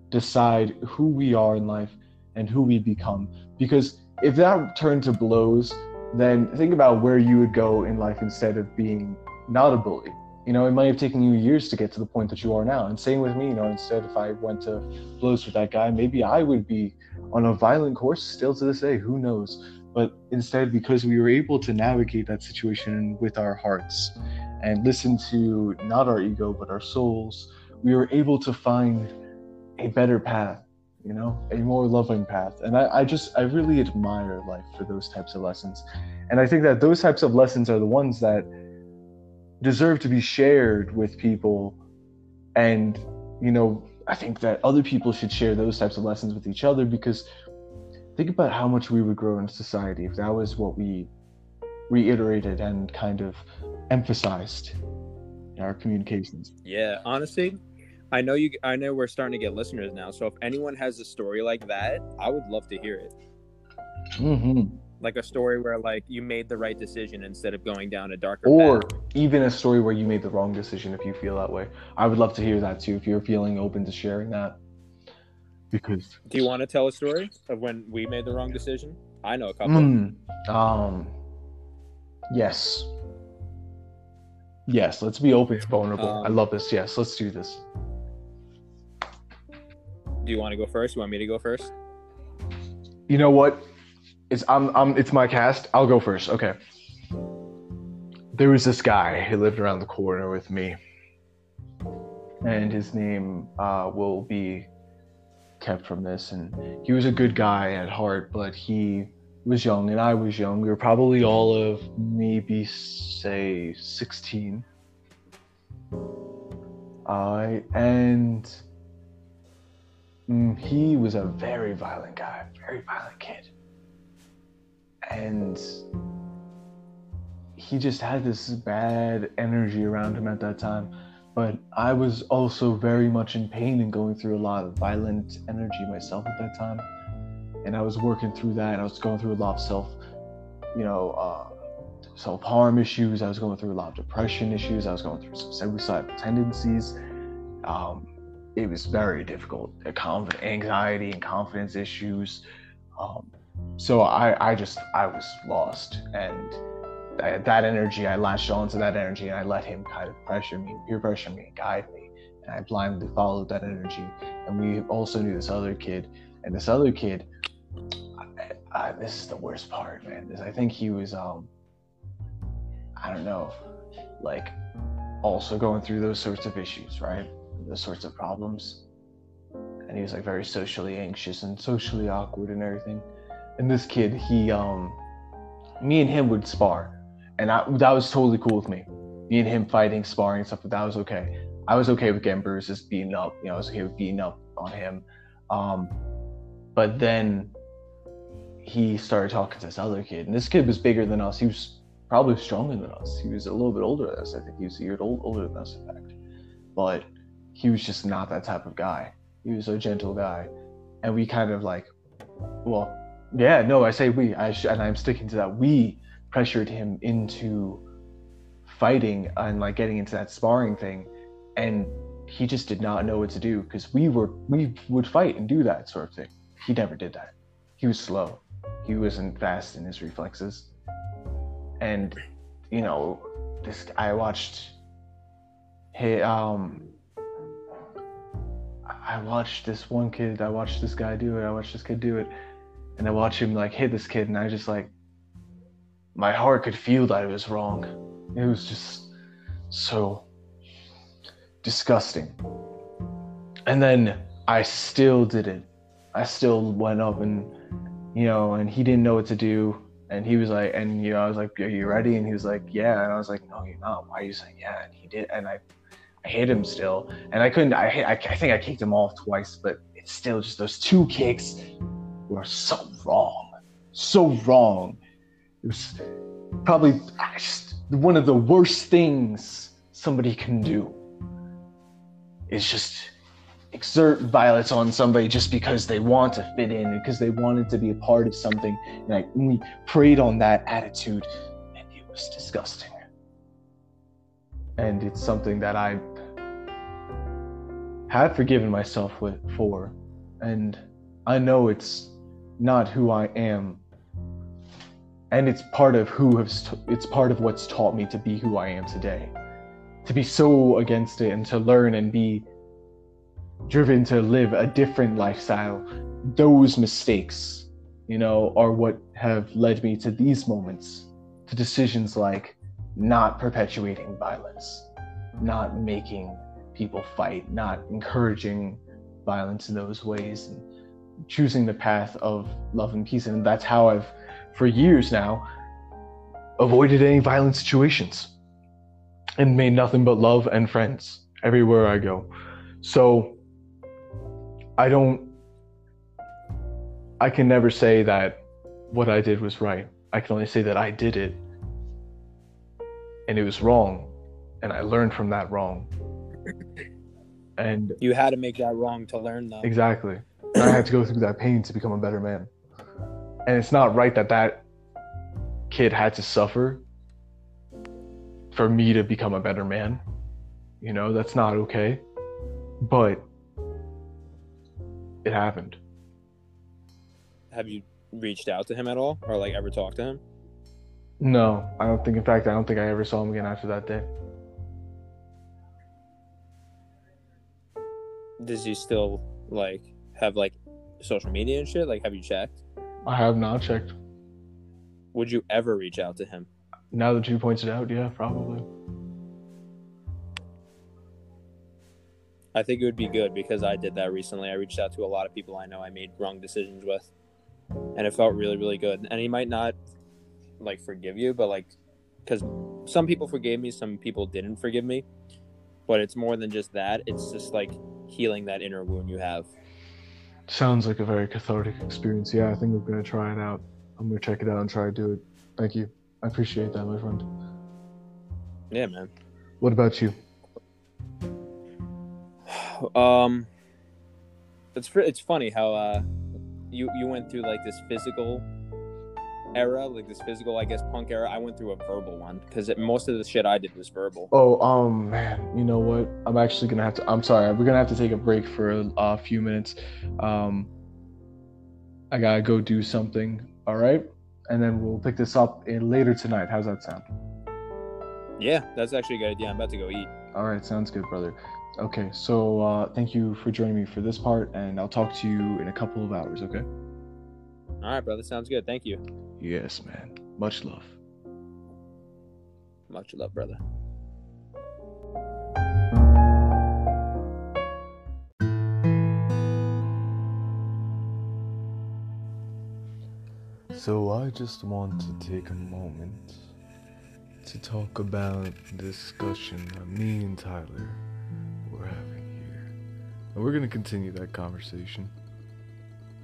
decide who we are in life and who we become. Because if that turned to blows, then think about where you would go in life instead of being not a bully. You know, it might have taken you years to get to the point that you are now. And same with me, you know, instead if I went to blows with that guy, maybe I would be on a violent course still to this day, who knows? But instead, because we were able to navigate that situation with our hearts and listen to not our ego, but our souls, we were able to find a better path, you know, a more loving path. And I really admire life for those types of lessons. And I think that those types of lessons are the ones that deserve to be shared with people. And, you know, I think that other people should share those types of lessons with each other, because think about how much we would grow in society if that was what we reiterated and kind of emphasized in our communications. Yeah, honestly, I know we're starting to get listeners now, so if anyone has a story like that, I would love to hear it. Mm-hmm. Like a story where, like, you made the right decision instead of going down a darker path. Or even a story where you made the wrong decision if you feel that way. I would love to hear that, too, if you're feeling open to sharing that. Because... do you want to tell a story of when we made the wrong decision? I know a couple. Yes. Yes, let's be open and vulnerable. I love this. Yes, let's do this. Do you want to go first? You want me to go first? You know what? It's my cast. I'll go first. Okay. There was this guy who lived around the corner with me, and his name will be kept from this. And he was a good guy at heart, but he was young and I was young. We were probably all of maybe say 16. And he was a very violent guy, very violent kid. And he just had this bad energy around him at that time. But I was also very much in pain and going through a lot of violent energy myself at that time. And I was working through that, and I was going through a lot of self-harm issues. I was going through a lot of depression issues. I was going through some suicidal tendencies. It was very difficult, anxiety and confidence issues. So I was lost. And I latched onto that energy, and I let him kind of peer pressure me, guide me. And I blindly followed that energy. And we also knew this other kid. And this other kid, this is the worst part, man. I think he was, also going through those sorts of issues, right? Those sorts of problems. And he was like very socially anxious and socially awkward and everything. And this kid, me and him would spar, and that was totally cool with me. Me and him fighting, sparring, stuff, but that was okay. I was okay with getting bruises, beating up. I was okay with beating up on him. But then he started talking to this other kid, and this kid was bigger than us. He was probably stronger than us. He was a little bit older than us. I think he was a year older than us, in fact. But he was just not that type of guy. He was a gentle guy, and we kind of I'm sticking to that. We pressured him into fighting and getting into that sparring thing, and he just did not know what to do, because we would fight and do that sort of thing. He never did that. He was slow. He wasn't fast in his reflexes. And I watched this guy do it. I watched this kid do it. And I watched him hit this kid, and I just my heart could feel that it was wrong. It was just so disgusting. And then I still did it. I still went up, and and he didn't know what to do. And he was like, and I was like, "Are you ready?" And he was like, "Yeah." And I was like, "No, you're not. Why are you saying yeah?" And he did, and I hit him still, and I couldn't. I think I kicked him off twice, but it's still just those two kicks. Were so wrong. It was probably one of the worst things somebody can do, is just exert violence on somebody just because they want to fit in, because they wanted to be a part of something. And we preyed on that attitude, and it was disgusting. And it's something that I have forgiven myself for, and I know it's not who I am, and it's part of what's taught me to be who I am today, to be so against it, and to learn and be driven to live a different lifestyle. Those mistakes, are what have led me to these moments, to decisions like not perpetuating violence, not making people fight, not encouraging violence in those ways, and choosing the path of love and peace. And that's how I've, for years now, avoided any violent situations and made nothing but love and friends everywhere I go. So I can never say that what I did was right. I can only say that I did it, and it was wrong, and I learned from that wrong. And you had to make that wrong to learn, though. Exactly. I had to go through that pain to become a better man. And it's not right that kid had to suffer for me to become a better man. That's not okay. But it happened. Have you reached out to him at all? Or ever talked to him? No, I don't think. In fact, I don't think I ever saw him again after that day. Does he still have social media and shit? Have you checked? I have not checked. Would you ever reach out to him? Now that you pointed out, yeah, probably. I think it would be good, because I did that recently. I reached out to a lot of people I know I made wrong decisions with, and it felt really, really good. And he might not forgive you, but because some people forgave me, some people didn't forgive me. but it's more than just that. It's just like healing that inner wound you have. Sounds like a very cathartic experience. Yeah, I think I'm going to try it out. I'm going to check it out and try to do it. Thank you. I appreciate that, my friend. Yeah, man. What about you? It's funny how you went through like this physical era, like this physical, I guess, punk era. I went through a verbal one because most of the shit I did was verbal. Oh, man, you know what? We're gonna have to take a break for a few minutes. I gotta go do something. All right, and then we'll pick this up later tonight. How's that sound? Yeah, that's actually a good idea. I'm about to go eat. All right, sounds good, brother. Okay, so thank you for joining me for this part, and I'll talk to you in a couple of hours, okay? All right, brother. Sounds good. Thank you. Yes, man. Much love. Much love, brother. So I just want to take a moment to talk about the discussion that me and Tyler we're having here, and we're gonna continue that conversation,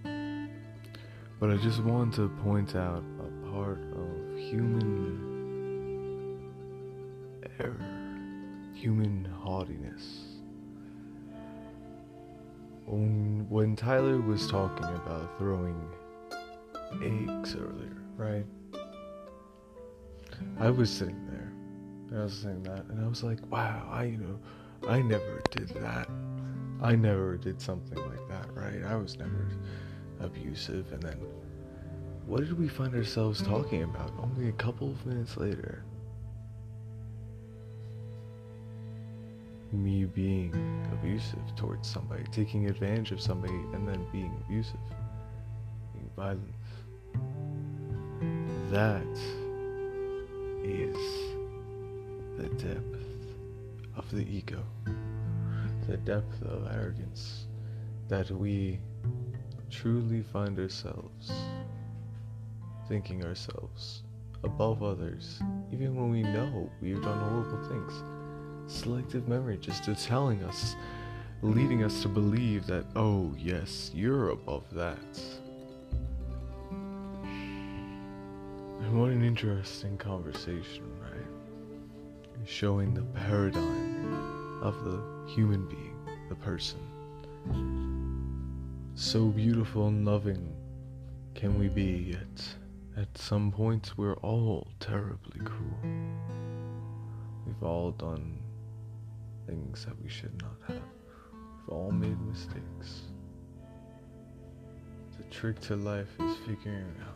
but I just want to point out a part of human error, human haughtiness. When Tyler was talking about throwing eggs earlier, right, I was sitting there and I was saying that, and I was like, wow, I never did that. I never did something like that, right? I was never abusive. And then what did we find ourselves talking about only a couple of minutes later? Me being abusive towards somebody, taking advantage of somebody, and then being abusive, being violent. That is the depth of the ego, the depth of arrogance that we truly find ourselves thinking ourselves above others, even when we know we've done horrible things. Selective memory just is telling us, leading us to believe that, oh yes, you're above that. And what an interesting conversation, right? Showing the paradigm of the human being, the person. So beautiful and loving can we be, yet at some points we're all terribly cruel. We've all done things that we should not have. We've all made mistakes. The trick to life is figuring out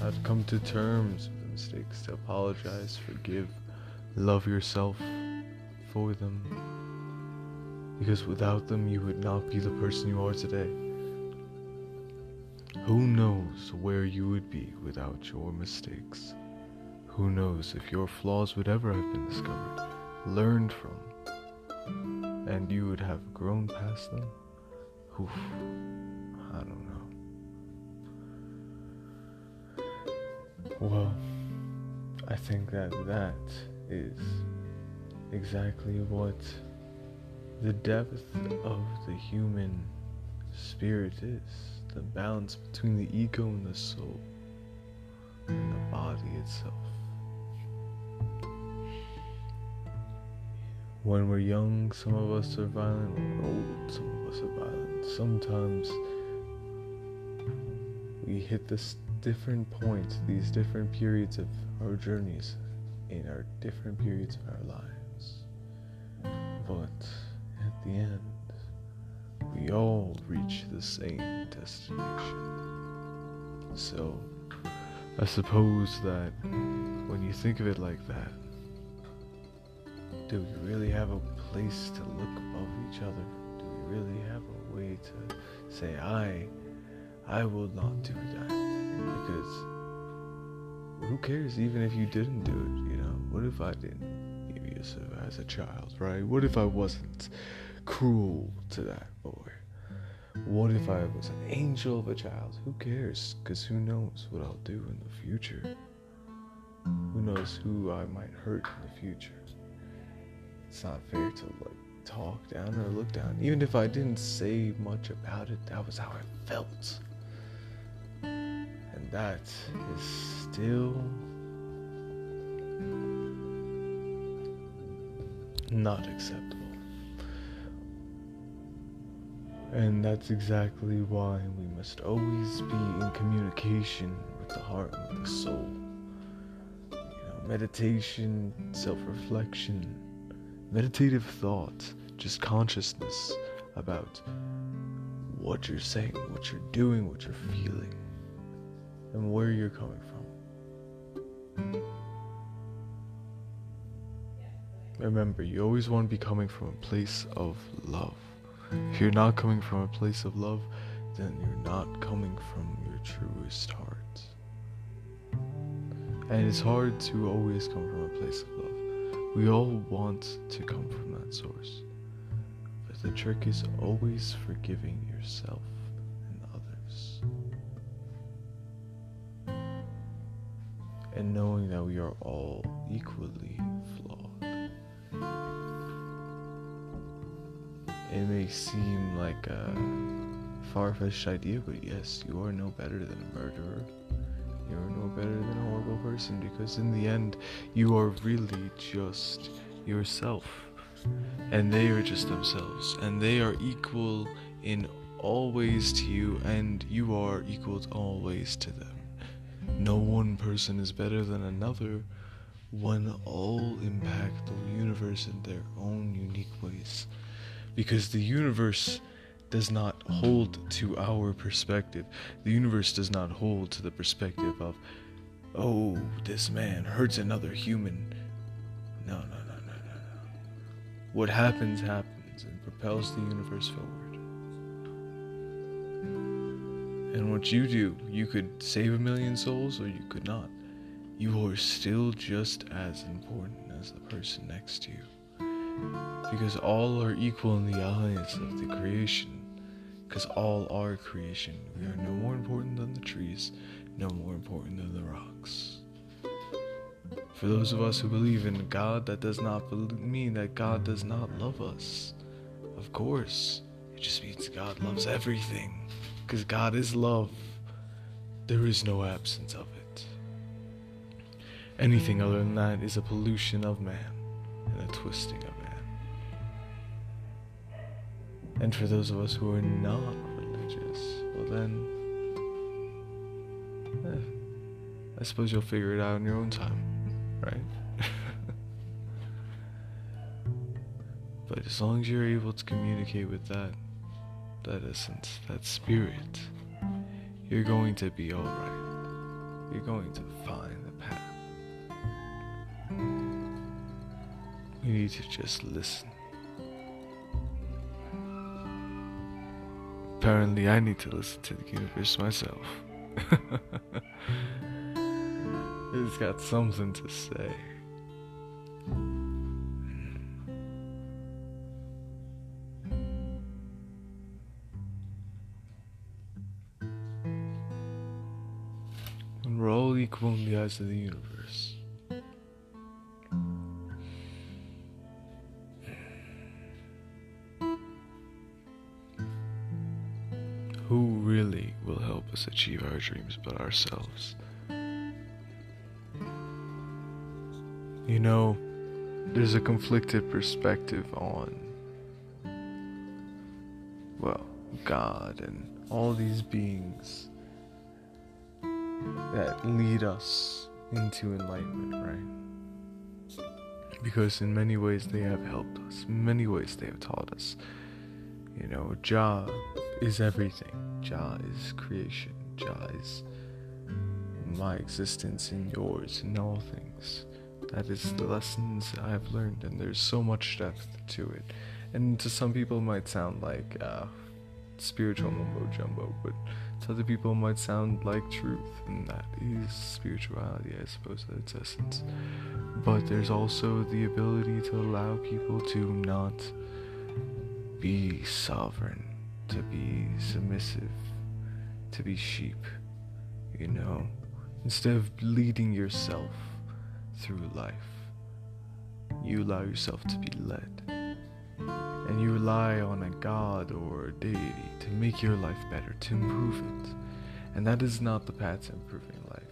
how to come to terms with the mistakes, to apologize, forgive, love yourself for them, because without them you would not be the person you are today. Who knows where you would be without your mistakes? Who knows if your flaws would ever have been discovered, learned from, and you would have grown past them? Oof, I don't know. Well, I think that is exactly what the depth of the human spirit is, the balance between the ego and the soul and the body itself. When we're young, some of us are violent. When we're old, some of us are violent. Sometimes we hit this different points, these different periods of our journeys, in our different periods of our lives, but at the end we all reach the same destination. So I suppose that when you think of it like that, do we really have a place to look above each other? Do we really have a way to say, I will not do that? Because who cares even if you didn't do it, you know? What if I didn't be abusive as a child, right? What if I wasn't cruel to that boy? What if I was an angel of a child? Who cares? Because who knows what I'll do in the future? Who knows who I might hurt in the future? it's not fair to like talk down or look down. Even if I didn't say much about it, that was how I felt. And that is still not acceptable. And that's exactly why we must always be in communication with the heart and with the soul. You know, meditation, self-reflection, meditative thought, just consciousness about what you're saying, what you're doing, what you're feeling, and where you're coming from. Remember, you always want to be coming from a place of love. If you're not coming from a place of love, then you're not coming from your truest heart. And it's hard to always come from a place of love. We all want to come from that source. But the trick is always forgiving yourself and others. And knowing that we are all equally flawed. It may seem like a far-fetched idea, but yes, you are no better than a murderer. You are no better than a horrible person, because in the end, you are really just yourself. And they are just themselves. And they are equal in all ways to you, and you are equal in all ways to them. No one person is better than another when all impact the universe in their own unique ways. Because the universe does not hold to our perspective. The universe does not hold to the perspective of, oh, this man hurts another human. No. What happens, happens, and propels the universe forward. And what you do, you could save a million souls or you could not. You are still just as important as the person next to you. Because all are equal in the eyes of the creation. Because all are creation. We are no more important than the trees, no more important than the rocks. For those of us who believe in God, that does not mean that God does not love us. Of course. It just means God loves everything. Because God is love. There is no absence of it. Anything other than that is a pollution of man and a twisting of man. And for those of us who are not religious, well then, I suppose you'll figure it out in your own time, right? But as long as you're able to communicate with that essence, that spirit, you're going to be alright. You're going to find the path. You need to just listen. Apparently, I need to listen to the universe myself. It's got something to say. And we're all equal in the eyes of the universe. Who really will help us achieve our dreams but ourselves? You know, there's a conflicted perspective on, well, God and all these beings that lead us into enlightenment, right? Because in many ways they have helped us, in many ways they have taught us. You know, Jah is everything. Jah is creation. Jah is my existence and yours and all things. That is the lessons I've learned, and there's so much depth to it. And to some people it might sound like spiritual mumbo-jumbo, but to other people it might sound like truth, and that is spirituality, I suppose, at its essence. But there's also the ability to allow people to not be sovereign, to be submissive, to be sheep, you know, instead of leading yourself through life, you allow yourself to be led, and you rely on a god or a deity to make your life better, to improve it. And that is not the path to improving life.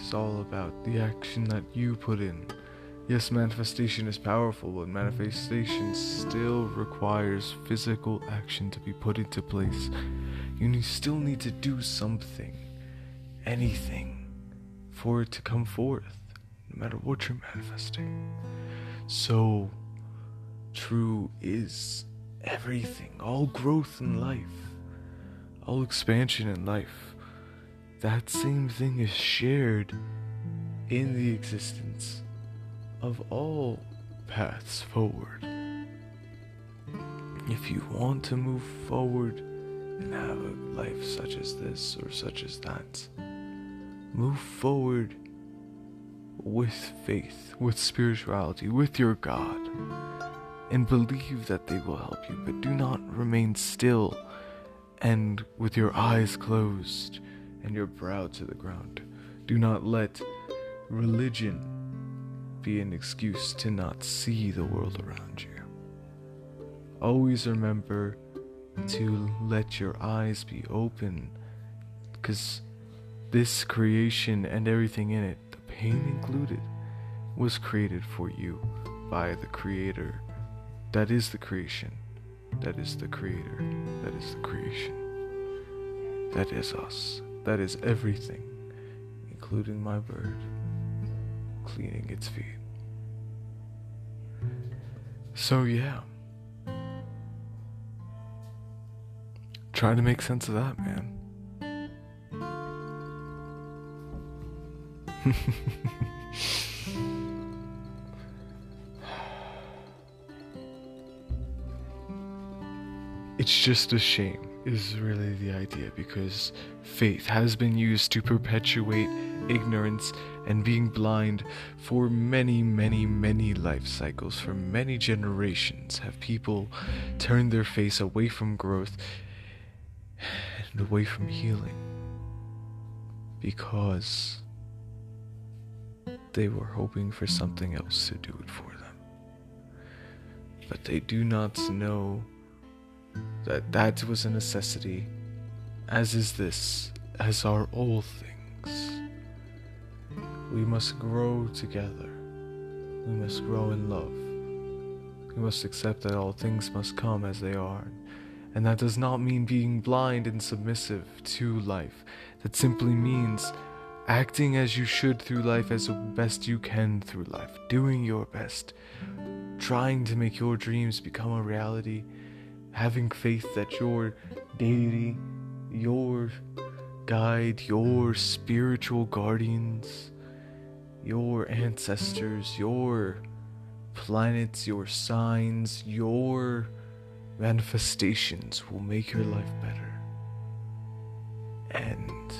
It's all about the action that you put in. Yes, manifestation is powerful, but manifestation still requires physical action to be put into place. You still need to do something, anything, for it to come forth, no matter what you're manifesting. So true is everything, all growth in life, all expansion in life. That same thing is shared in the existence of all paths forward. If you want to move forward and have a life such as this or such as that, move forward with faith, with spirituality, with your God, and believe that they will help you. But do not remain still and with your eyes closed and your brow to the ground. Do not let religion be an excuse to not see the world around you. Always remember to let your eyes be open, because this creation and everything in it, the pain included, was created for you by the Creator. That is the creation. That is the Creator. That is the creation. That is us. That is everything, including my bird cleaning its feet. So yeah, try to make sense of that, man. It's just a shame is really the idea, because faith has been used to perpetuate ignorance and being blind for many, many, many life cycles. For many generations have people turned their face away from growth and away from healing because they were hoping for something else to do it for them. But they do not know that that was a necessity, as is this, as are all things. We must grow together. We must grow in love. We must accept that all things must come as they are. And that does not mean being blind and submissive to life. That simply means acting as you should through life, as best you can through life. Doing your best. Trying to make your dreams become a reality. Having faith that your deity, your guide, your spiritual guardians, your ancestors, your planets, your signs, your manifestations will make your life better. And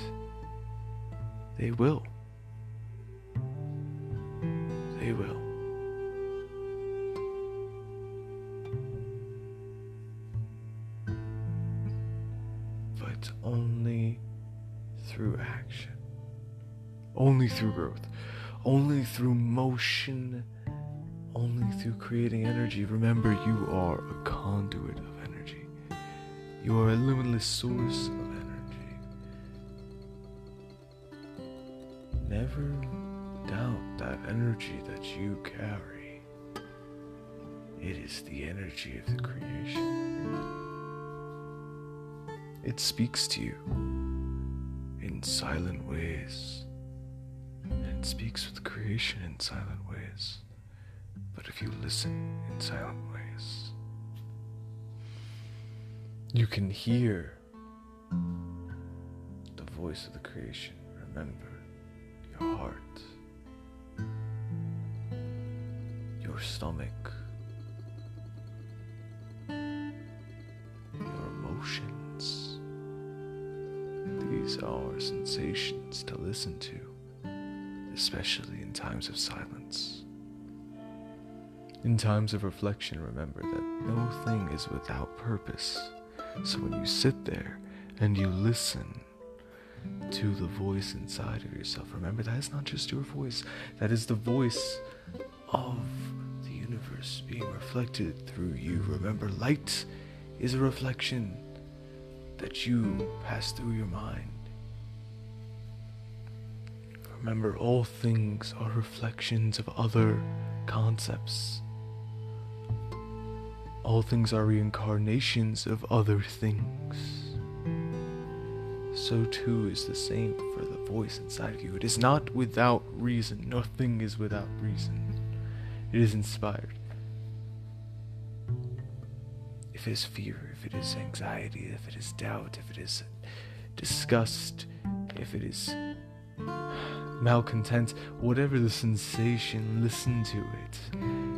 they will. They will. But only through action. Only through growth. Only through motion, only through creating energy. Remember, you are a conduit of energy. You are a limitless source of energy. Never doubt that energy that you carry. It is the energy of the creation. It speaks to you in silent ways. And speaks with creation in silent ways. But if you listen in silent ways, you can hear the voice of the creation. Remember, your heart, your stomach, your emotions. These are sensations to listen to, especially in times of silence. In times of reflection, remember that no thing is without purpose. So when you sit there and you listen, to the voice inside of yourself. Remember, that is not just your voice. That is the voice of the universe being reflected through you. Remember, light is a reflection that you pass through your mind. Remember, all things are reflections of other concepts. All things are reincarnations of other things. So too is the same for the voice inside of you. It is not without reason. Nothing is without reason. It is inspired. If it is fear, if it is anxiety, if it is doubt, if it is disgust, if it is malcontent, whatever the sensation, listen to it.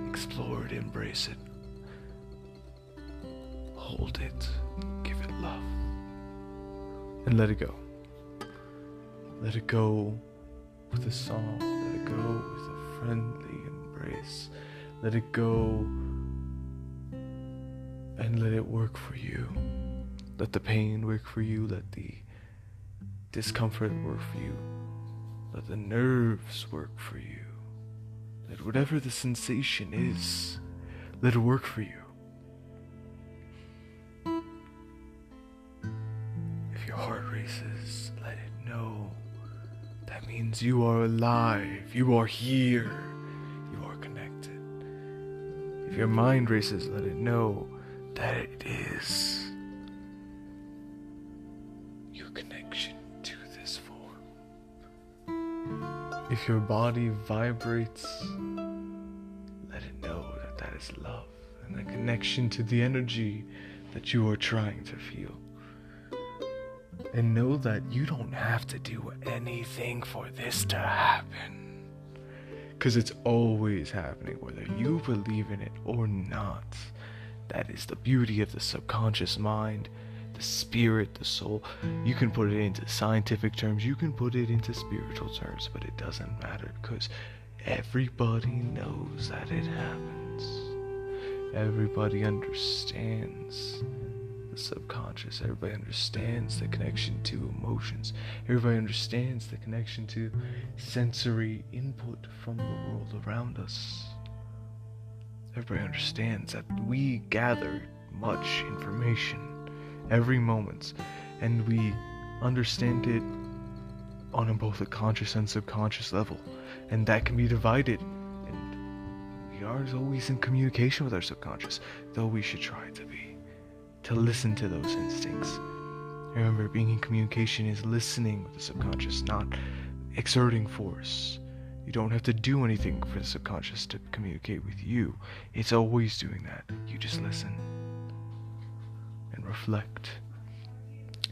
Explore it, embrace it. Hold it, give it love, and let it go. Let it go with a song, let it go with a friendly embrace, let it go and let it work for you. Let the pain work for you, let the discomfort work for you, let the nerves work for you, let whatever the sensation is, let it work for you. Let it know. That means you are alive. You are here. You are connected. If your mind races, let it know that it is your connection to this form. If your body vibrates, let it know that that is love and a connection to the energy that you are trying to feel. And know that you don't have to do anything for this to happen. Because it's always happening, whether you believe in it or not. That is the beauty of the subconscious mind, the spirit, the soul. You can put it into scientific terms, you can put it into spiritual terms, but it doesn't matter because everybody knows that it happens. Everybody understands subconscious. Everybody understands the connection to emotions. Everybody understands the connection to sensory input from the world around us. Everybody understands that we gather much information every moment, and we understand it on both a conscious and subconscious level, and that can be divided, and we aren't always in communication with our subconscious, though we should try to be. To listen to those instincts. Remember, being in communication is listening with the subconscious, not exerting force. You don't have to do anything for the subconscious to communicate with you. It's always doing that. You just listen and reflect.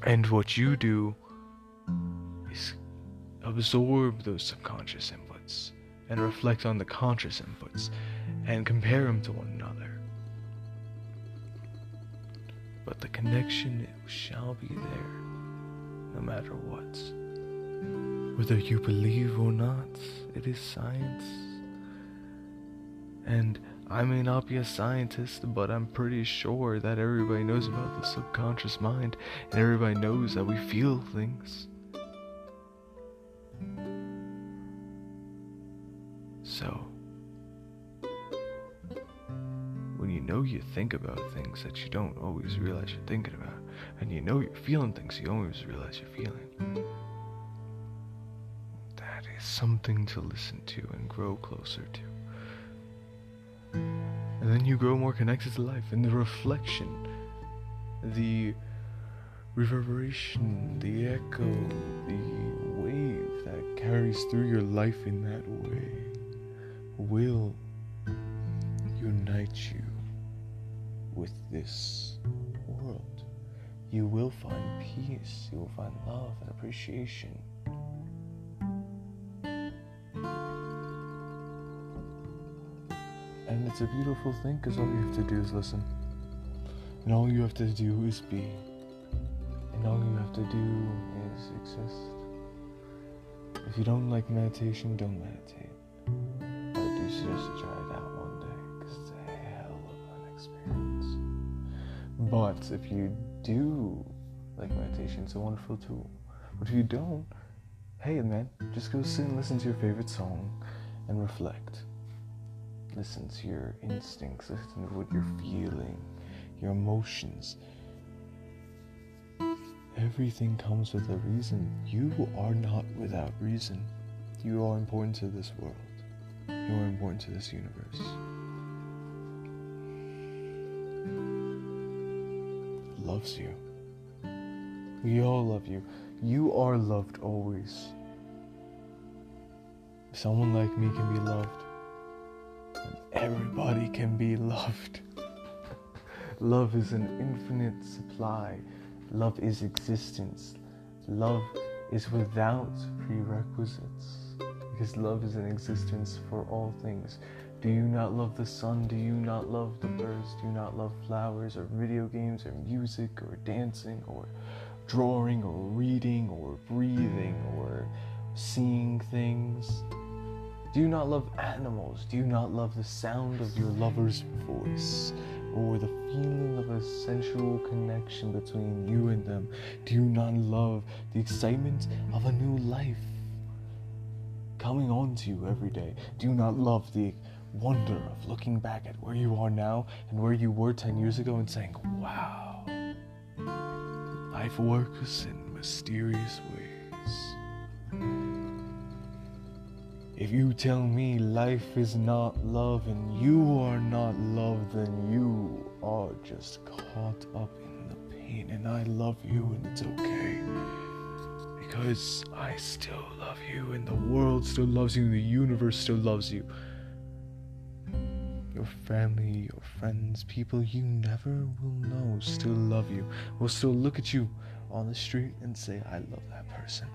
And what you do is absorb those subconscious inputs and reflect on the conscious inputs and compare them to one another. But the connection shall be there, no matter what. Whether you believe or not, it is science. And I may not be a scientist, but I'm pretty sure that everybody knows about the subconscious mind, and everybody knows that we feel things. So, you know you think about things that you don't always realize you're thinking about, and you know you're feeling things you don't always realize you're feeling. That is something to listen to and grow closer to, and then you grow more connected to life, and the reflection, the reverberation, the echo, the wave that carries through your life in that way will unite you with this world. You will find peace, you will find love and appreciation. And it's a beautiful thing, because all you have to do is listen, and all you have to do is be, and all you have to do is exist. If you don't like meditation, don't meditate. I do suggest you try it out one day, because it's a hell of an experience. But if you do like meditation, it's a wonderful tool. But if you don't, hey man, just go sit and listen to your favorite song and reflect. Listen to your instincts, listen to what you're feeling, your emotions. Everything comes with a reason. You are not without reason. You are important to this world. You are important to this universe. Loves you. We all love you. You are loved always. Someone like me can be loved. And everybody can be loved. Love is an infinite supply. Love is existence. Love is without prerequisites. Because love is an existence for all things. Do you not love the sun? Do you not love the birds? Do you not love flowers or video games or music or dancing or drawing or reading or breathing or seeing things? Do you not love animals? Do you not love the sound of your lover's voice? Or the feeling of a sensual connection between you and them? Do you not love the excitement of a new life coming on to you every day? Do you not love the wonder of looking back at where you are now and where you were 10 years ago and saying, wow, life works in mysterious ways? If you tell me life is not love and you are not love, then you are just caught up in the pain. And I love you, and it's okay. Because I still love you, and the world still loves you, and the universe still loves you. Your family, your friends, people you never will know still love you. Will still look at you on the street and say, I love that person.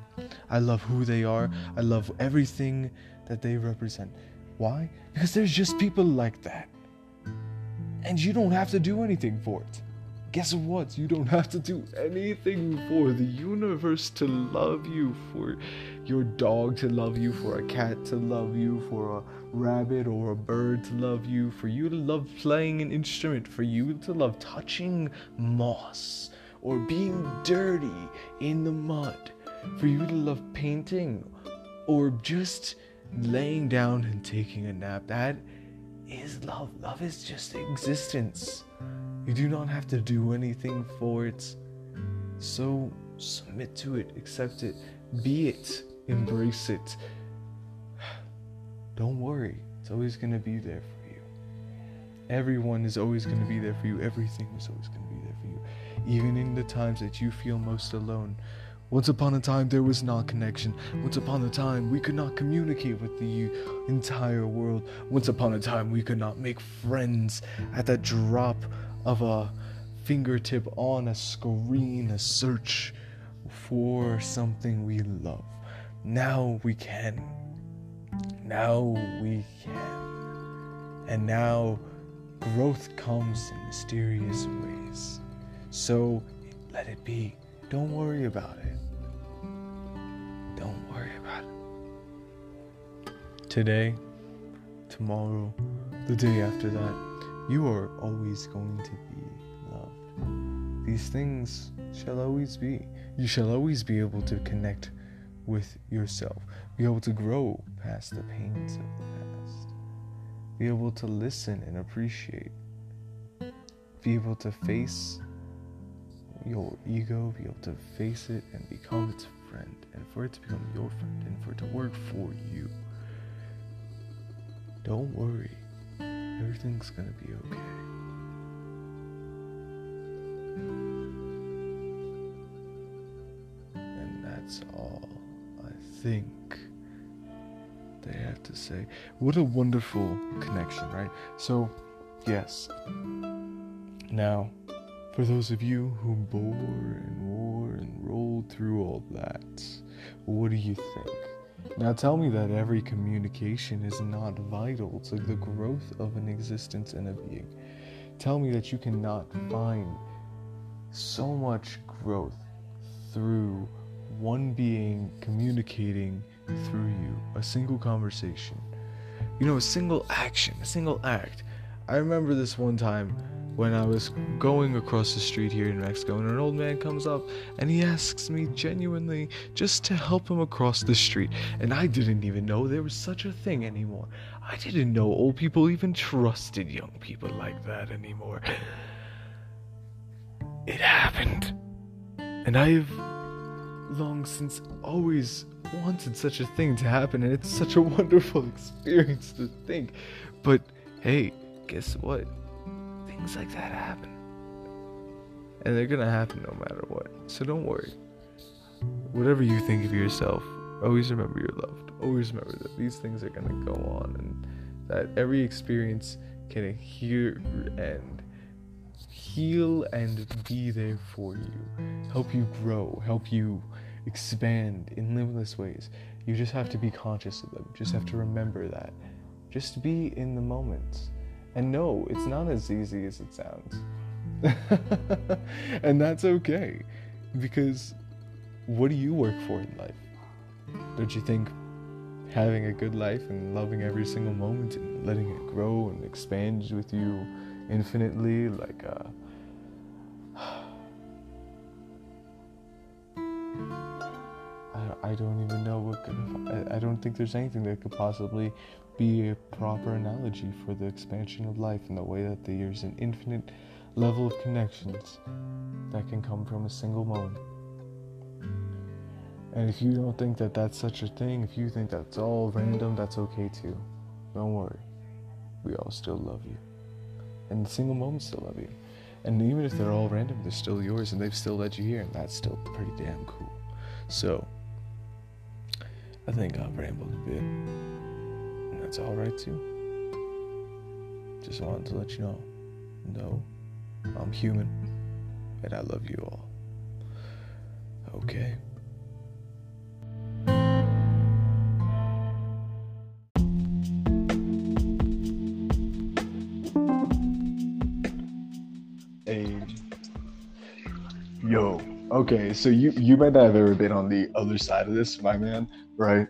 I love who they are. I love everything that they represent. Why? Because there's just people like that. And you don't have to do anything for it. Guess what? You don't have to do anything for the universe to love you, for your dog to love you, for a cat to love you, for a rabbit or a bird to love you, for you to love playing an instrument, for you to love touching moss or being dirty in the mud, for you to love painting or just laying down and taking a nap. That is love. Love is just existence. You do not have to do anything for it. So submit to it, accept it, be it, embrace it. Don't worry, it's always going to be there for you. Everyone is always going to be there for you. Everything is always going to be there for you. Even in the times that you feel most alone. Once upon a time, there was not connection. Once upon a time, we could not communicate with the entire world. Once upon a time, we could not make friends at the drop of a fingertip on a screen, a search for something we love. Now we can. Now we can. And now growth comes in mysterious ways. So let it be. Don't worry about it. Don't worry about it. Today, tomorrow, the day after that, you are always going to be loved. These things shall always be. You shall always be able to connect with yourself. Be able to grow past the pains of the past. Be able to listen and appreciate. Be able to face your ego, be able to face it and become its friend, and for it to become your friend, and for it to work for you. Don't worry, everything's gonna be okay. And that's all I think they have to say. What a wonderful connection, right? So, yes. Now, for those of you who bore and wore and rolled through all that, what do you think? Now tell me that every communication is not vital to the growth of an existence and a being. Tell me that you cannot find so much growth through one being communicating through you. A single conversation. You know, a single action, a single act. I remember this one time when I was going across the street here in Mexico, and an old man comes up and he asks me genuinely just to help him across the street, and I didn't even know there was such a thing anymore. I didn't know old people even trusted young people like that anymore. It happened, and I've long since always wanted such a thing to happen, and it's such a wonderful experience to think. But hey, guess what? Things like that happen, and they're gonna happen no matter what, so don't worry. Whatever you think of yourself, always remember you're loved. Always remember that these things are gonna go on, and that every experience can heal and be there for you, help you grow, help you expand in limitless ways. You just have to be conscious of them. Just have to remember that. Just be in the moment. And no, it's not as easy as it sounds. And that's okay. Because what do you work for in life? Don't you think having a good life and loving every single moment and letting it grow and expand with you infinitely, like I don't even know what I don't think there's anything that could possibly be a proper analogy for the expansion of life, in the way that there's an infinite level of connections that can come from a single moment. And if you don't think that that's such a thing, if you think that's all random, that's okay too. Don't worry. We all still love you. And the single moments still love you. And even if they're all random, they're still yours, and they've still led you here, and that's still pretty damn cool. So, I think I've rambled a bit, and that's alright too. Just wanted to let you know, I'm human, and I love you all. Okay. Okay, so you might not have ever been on the other side of this, my man, right?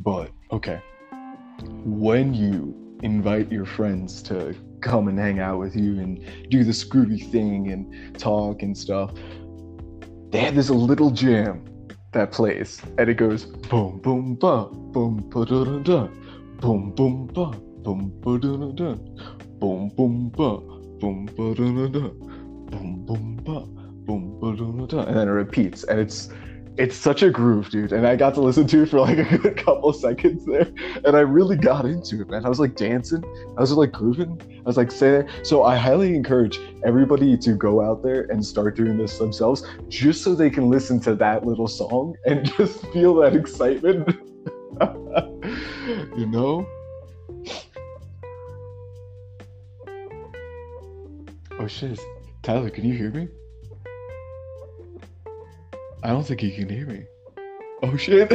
But, okay, when you invite your friends to come and hang out with you and do the Scooby thing and talk and stuff, they have this little jam that plays, and it goes boom, boom, ba, boom, ba, da, da, da, boom, boom, ba, boom, ba, da, da, da, boom, boom, ba, boom, ba, da, da, da, boom, boom, ba. And then it repeats, and it's such a groove, dude. And I got to listen to it for like a good couple seconds there, and I really got into it, man. I was like dancing, I was like grooving, I was like saying that. So I highly encourage everybody to go out there and start doing this themselves, just so they can listen to that little song and just feel that excitement. You know? Oh shit, Tyler, can you hear me? I don't think he can hear me. Oh shit.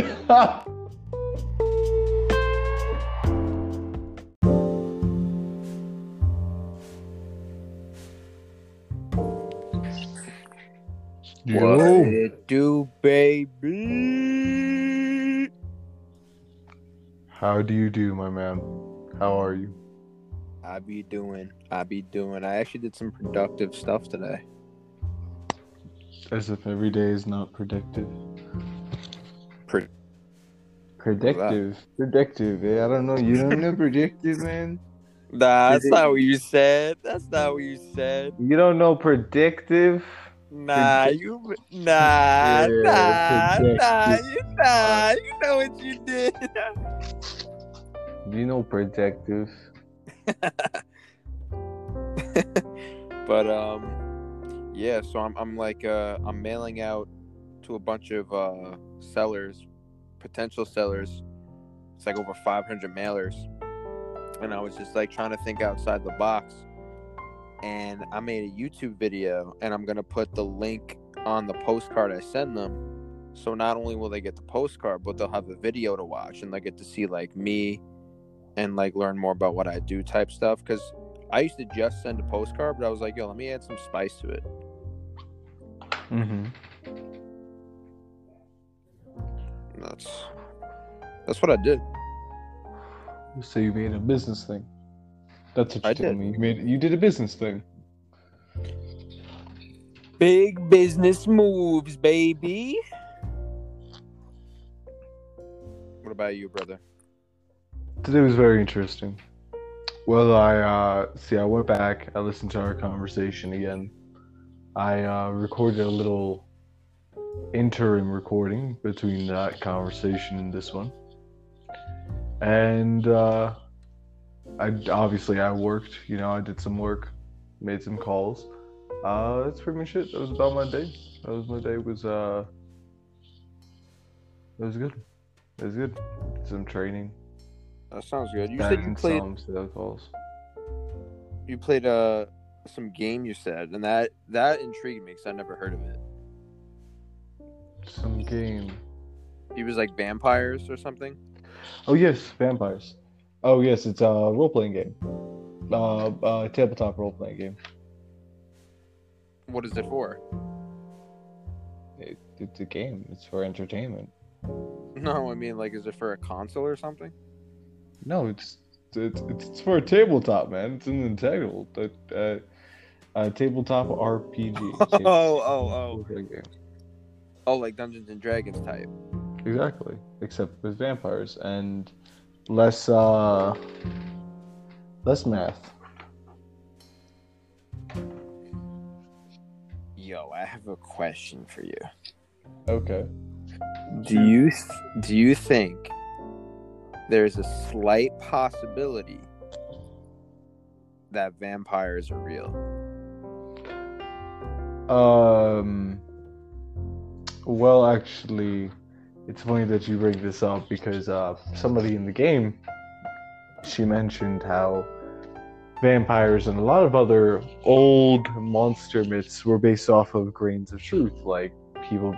What it do, baby? How do you do, my man? How are you? I be doing. I actually did some productive stuff today. As if every day is not predictive. Predictive. Yeah, I don't know. You don't know predictive, man. Nah, that's not what you said. You don't know predictive. You know what you did. You know predictive. But yeah, so I'm like I'm mailing out to a bunch of sellers, potential sellers. It's like over 500 mailers, and I was just like trying to think outside the box. And I made a YouTube video, and I'm gonna put the link on the postcard I send them. So not only will they get the postcard, but they'll have a video to watch, and they get to see like me, and like learn more about what I do type stuff. Because I used to just send a postcard, but I was like, yo, let me add some spice to it. Mm-hmm. That's what I did. So you made a business thing. That's what you told me. You did a business thing. Big business moves, baby. What about you, brother? Today was very interesting. Well, I went back. I listened to our conversation again. I recorded a little interim recording between that conversation and this one. And I worked. You know, I did some work, made some calls. That's pretty much it. That was about my day. It was good. It was good. Some training. That sounds good. You said you played calls. You played some game. You said, and that intrigued me because I never heard of it. Some game. He was like vampires or something. Oh yes, vampires. Oh yes, it's a role-playing game. Tabletop role-playing game. What is it for? It's a game. It's for entertainment. No, I mean, like, is it for a console or something? No, it's for a tabletop, man. It's in the title. Tabletop RPG. Oh, like Dungeons and Dragons type. Exactly, except with vampires and less math. Yo, I have a question for you. Okay. Do you think there's a slight possibility that vampires are real? Well, actually, it's funny that you bring this up because somebody in the game, she mentioned how vampires and a lot of other old monster myths were based off of grains of truth, like people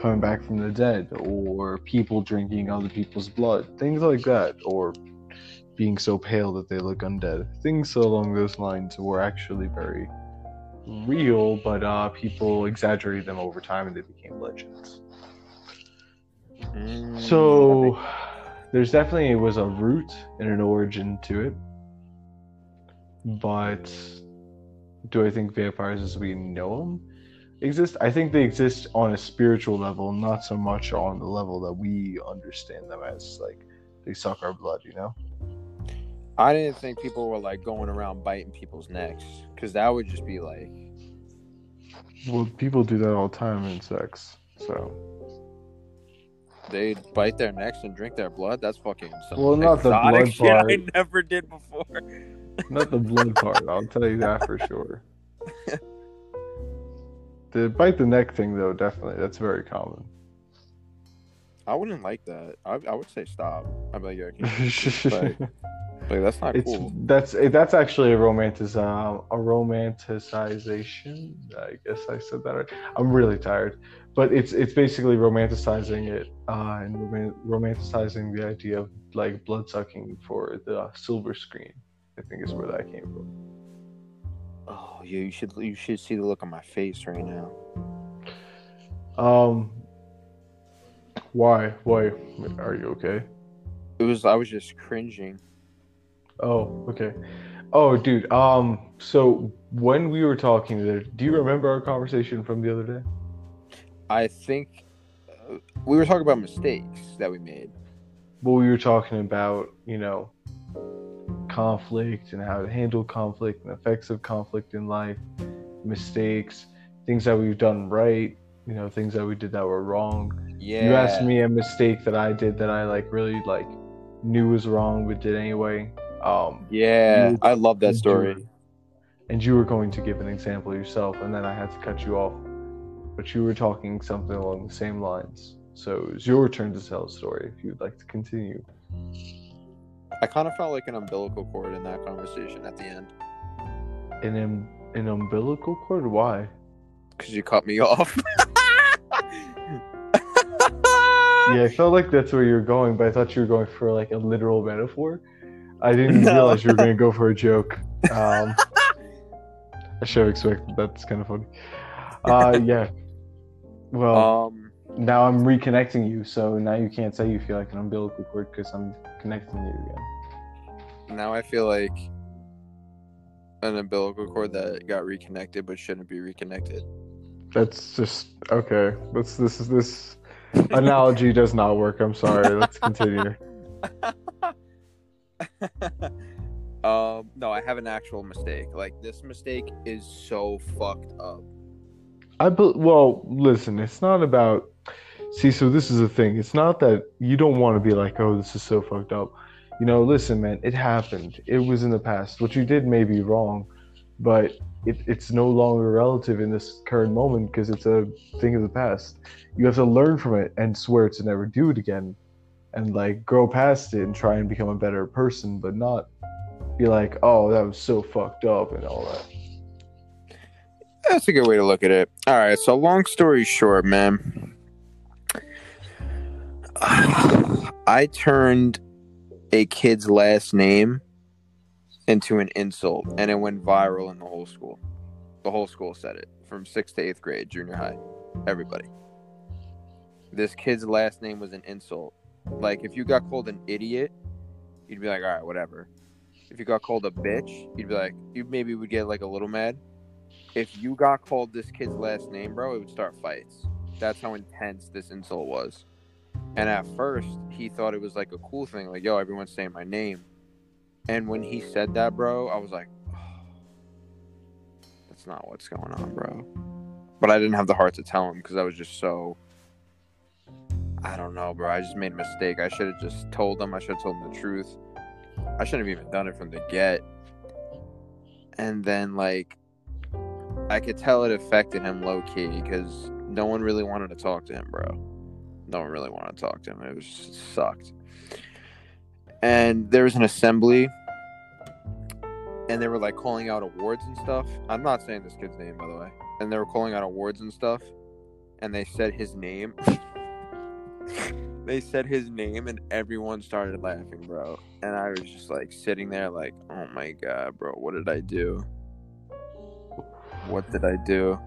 coming back from the dead, or people drinking other people's blood, things like that, or being so pale that they look undead. Things along those lines were actually very real, but people exaggerated them over time and they became legends. So there's definitely, it was a root and an origin to it, but do I think vampires as we know them exist? I think they exist on a spiritual level, not so much on the level that we understand them as, like, they suck our blood, you know? I didn't think people were, like, going around biting people's necks, because that would just be, like... Well, people do that all the time in sex, so... They bite their necks and drink their blood? That's fucking something. Well, not the blood shit part. I never did before. Not the blood part, I'll tell you that for sure. The bite the neck thing, though, definitely. That's very common. I wouldn't like that. I would say stop. I'd be like, yeah, like that's not cool. That's actually a romanticization. I guess I said that right. I'm really tired. But it's basically romanticizing it and romanticizing the idea of, like, blood sucking for the silver screen. I think is where that came from. Oh yeah, you should see the look on my face right now. Why? Are you okay? I was just cringing. Oh, okay. Oh, dude. So when we were talking there, do you remember our conversation from the other day? I think we were talking about mistakes that we made. Well, we were talking about, you know, conflict and how to handle conflict and effects of conflict in life, mistakes, things that we've done right, you know, things that we did that were wrong. Yeah. You asked me a mistake that I did that I really knew was wrong but did anyway. Yeah, I love that story. And you were going to give an example yourself, and then I had to cut you off. But you were talking something along the same lines. So it's your turn to tell a story if you'd like to continue. I kind of felt like an umbilical cord in that conversation at the end. An umbilical cord? Why? Because you cut me off. Yeah, I felt like that's where you were going, but I thought you were going for, like, a literal metaphor. I didn't realize you were going to go for a joke. I should have expected that. That's kind of funny. Yeah. Well, now I'm reconnecting you, so now you can't say you feel like an umbilical cord because I'm connecting you again. Now I feel like an umbilical cord that got reconnected but shouldn't be reconnected. That's just okay. This analogy does not work. I'm sorry. Let's continue. No, I have an actual mistake. Like, this mistake is so fucked up. Listen, it's not about... See, so this is the thing. It's not that you don't want to be like, oh, this is so fucked up. You know, listen, man, it happened. It was in the past. What you did may be wrong, but it's no longer relative in this current moment because it's a thing of the past. You have to learn from it and swear to never do it again and, like, grow past it and try and become a better person, but not be like, oh, that was so fucked up and all that. That's a good way to look at it. All right, so long story short, man, I turned a kid's last name into an insult, and it went viral in the whole school. The whole school said it, from 6th to 8th grade, junior high, everybody. This kid's last name was an insult. Like, if you got called an idiot, you'd be like, all right, whatever. If you got called a bitch, you'd be like, you maybe would get, like, a little mad. If you got called this kid's last name, bro, it would start fights. That's how intense this insult was. And at first, he thought it was, like, a cool thing. Like, yo, everyone's saying my name. And when he said that, bro, I was like, oh, that's not what's going on, bro. But I didn't have the heart to tell him because I was just so... I don't know, bro. I just made a mistake. I should have just told him. I should have told him the truth. I shouldn't have even done it from the get. And then, like... I could tell it affected him low-key because no one really wanted to talk to him, bro. No one really wanted to talk to him. It was just sucked. And there was an assembly, and they were, like, calling out awards and stuff. I'm not saying this kid's name, by the way. And they were calling out awards and stuff, and they said his name. They said his name, and everyone started laughing, bro. And I was just, like, sitting there like, oh, my God, bro, what did I do? What did I do?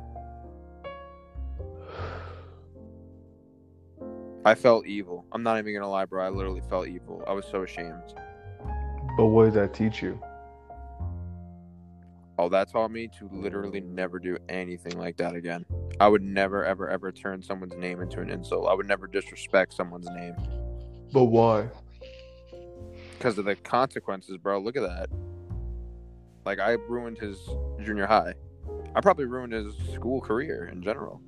I felt evil. I'm not even gonna lie, bro. I literally felt evil. I was so ashamed. But what did that teach you? Oh, that taught me to literally never do anything like that again. I would never, ever, ever turn someone's name into an insult. I would never disrespect someone's name. But why? Because of the consequences, bro. Look at that. Like, I ruined his junior high. I probably ruined his school career in general.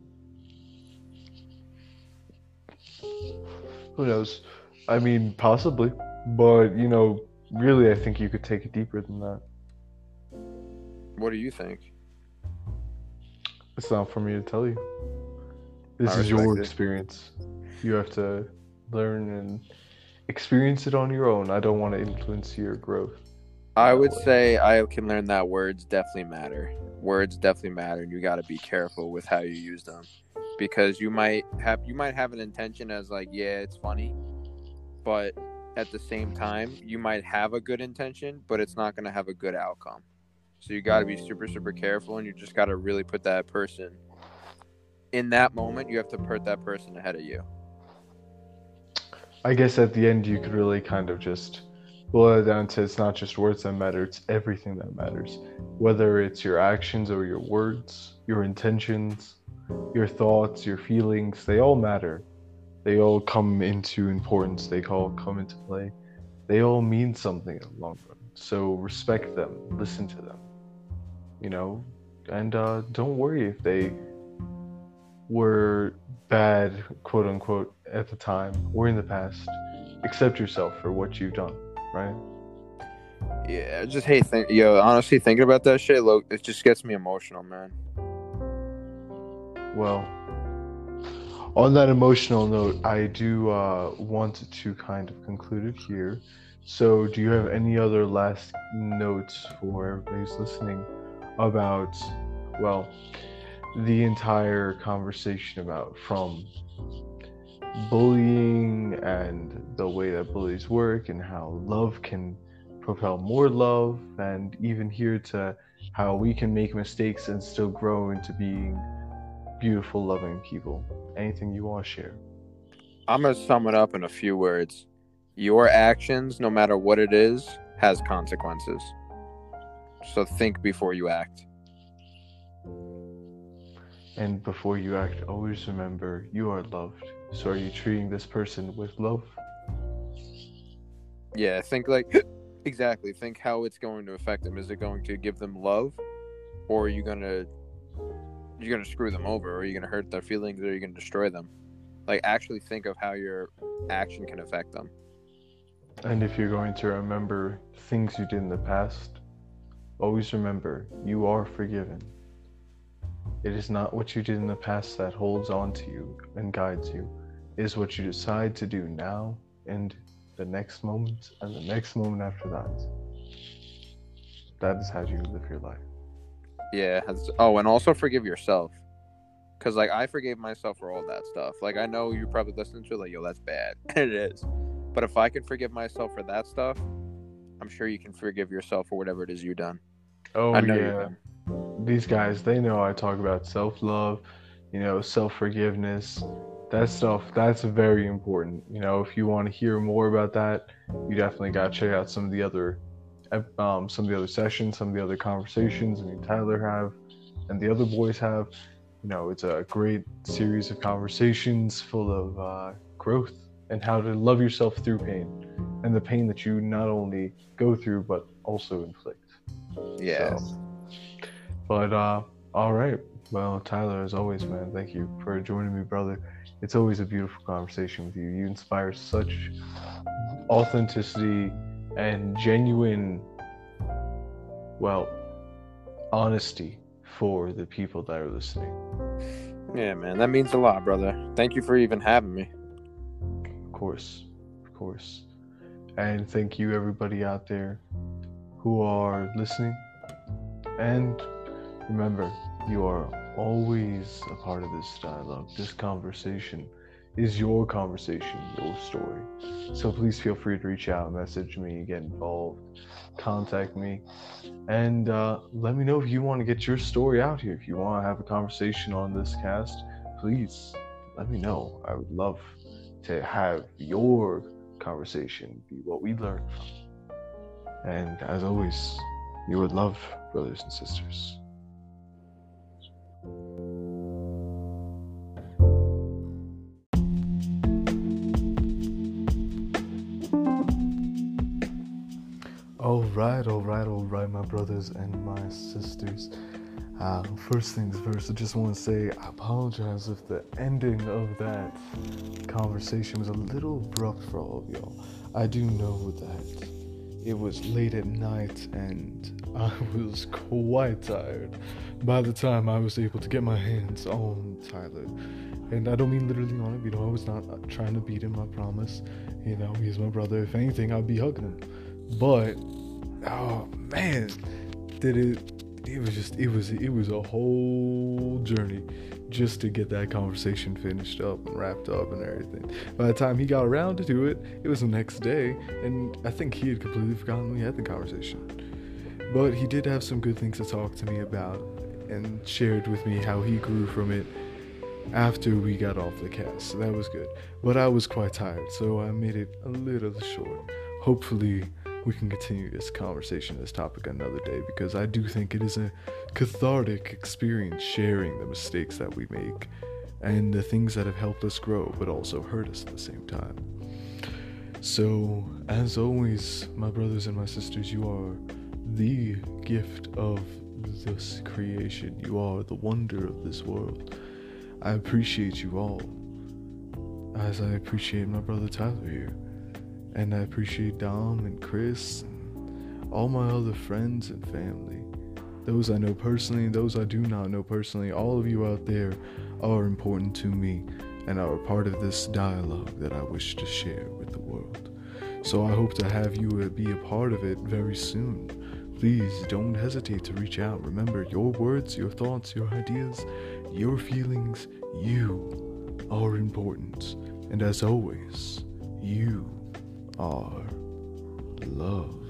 Who knows? I mean, possibly. But, you know, really, I think you could take it deeper than that. What do you think? It's not for me to tell you. This is your experience. You have to learn and experience it on your own. I don't want to influence your growth. I would say I can learn that words definitely matter. Words definitely matter, and you got to be careful with how you use them, because you might have an intention as like, yeah, it's funny, but at the same time, you might have a good intention, but it's not going to have a good outcome. So you got to be super, super careful, and you just got to really put that person in that moment. You have to put that person ahead of you. I guess at the end, you could really kind of just... boil it down to, it's not just words that matter, it's everything that matters. Whether it's your actions or your words, your intentions, your thoughts, your feelings, they all matter. They all come into importance, they all come into play. They all mean something in the long run. So respect them, listen to them, you know? And don't worry if they were bad, quote unquote, at the time or in the past. Accept yourself for what you've done. Right? Yeah, I just hate thinking. Yo, honestly, thinking about that shit, look, it just gets me emotional, man. Well, on that emotional note, I do want to kind of conclude it here. So, do you have any other last notes for everybody who's listening about, well, the entire conversation about from bullying and the way that bullies work and how love can propel more love, and even here to how we can make mistakes and still grow into being beautiful, loving people? Anything you want to share? I'm going to sum it up in a few words. Your actions, no matter what it is, has consequences. So think before you act. And before you act, always remember you are loved. So are you treating this person with love? Yeah, think like, exactly. Think how it's going to affect them. Is it going to give them love? Or are you going to screw them over? Or are you going to hurt their feelings? Or are you going to destroy them? Like, actually think of how your action can affect them. And if you're going to remember things you did in the past, always remember you are forgiven. It is not what you did in the past that holds on to you and guides you. It is what you decide to do now and the next moment and the next moment after that. That is how you live your life. Yeah. And also forgive yourself. Because, like, I forgave myself for all that stuff. Like, I know you probably listen to it, like, yo, that's bad. It is. But if I can forgive myself for that stuff, I'm sure you can forgive yourself for whatever it is you've done. Oh, I know you've done. These guys, they know I talk about self-love, self-forgiveness. That stuff, that's very important. If you want to hear more about that, you definitely got to check out some of the other sessions, some of the other conversations Tyler have and the other boys have. It's a great series of conversations full of growth and how to love yourself through pain and the pain that you not only go through but also inflict. Yes. So, but all right. Well, Tyler, as always, man, thank you for joining me, brother. It's always a beautiful conversation with you. You inspire such authenticity and genuine, honesty for the people that are listening. Yeah, man, that means a lot, brother. Thank you for even having me. Of course. And thank you, everybody out there who are listening. And remember, you are always a part of this dialogue. This conversation is your conversation, your story. So please feel free to reach out, message me, get involved, contact me, and let me know if you want to get your story out here. If you want to have a conversation on this cast, please let me know. I would love to have your conversation be what we learn from. And as always, you would love, brothers and sisters. All right, my brothers and my sisters. First things first, I just want to say I apologize if the ending of that conversation was a little abrupt for all of y'all. I do know that it was late at night and I was quite tired by the time I was able to get my hands on Tyler. And I don't mean literally on him, I was not trying to beat him, I promise. He's my brother. If anything, I'd be hugging him. But oh man, it was a whole journey just to get that conversation finished up and wrapped up and everything. By the time he got around to do it, it was the next day, and I think he had completely forgotten we had the conversation. But he did have some good things to talk to me about and shared with me how he grew from it after we got off the cast, so that was good. But I was quite tired, so I made it a little short. Hopefully we can continue this conversation, this topic another day, because I do think it is a cathartic experience sharing the mistakes that we make and the things that have helped us grow but also hurt us at the same time. So, as always, my brothers and my sisters, you are the gift of this creation. You are the wonder of this world. I appreciate you all, as I appreciate my brother Tyler here. And I appreciate Dom and Chris and all my other friends and family. Those I know personally, those I do not know personally, all of you out there are important to me and are a part of this dialogue that I wish to share with the world. So I hope to have you be a part of it very soon. Please don't hesitate to reach out. Remember, your words, your thoughts, your ideas, your feelings, you are important. And as always, you are love.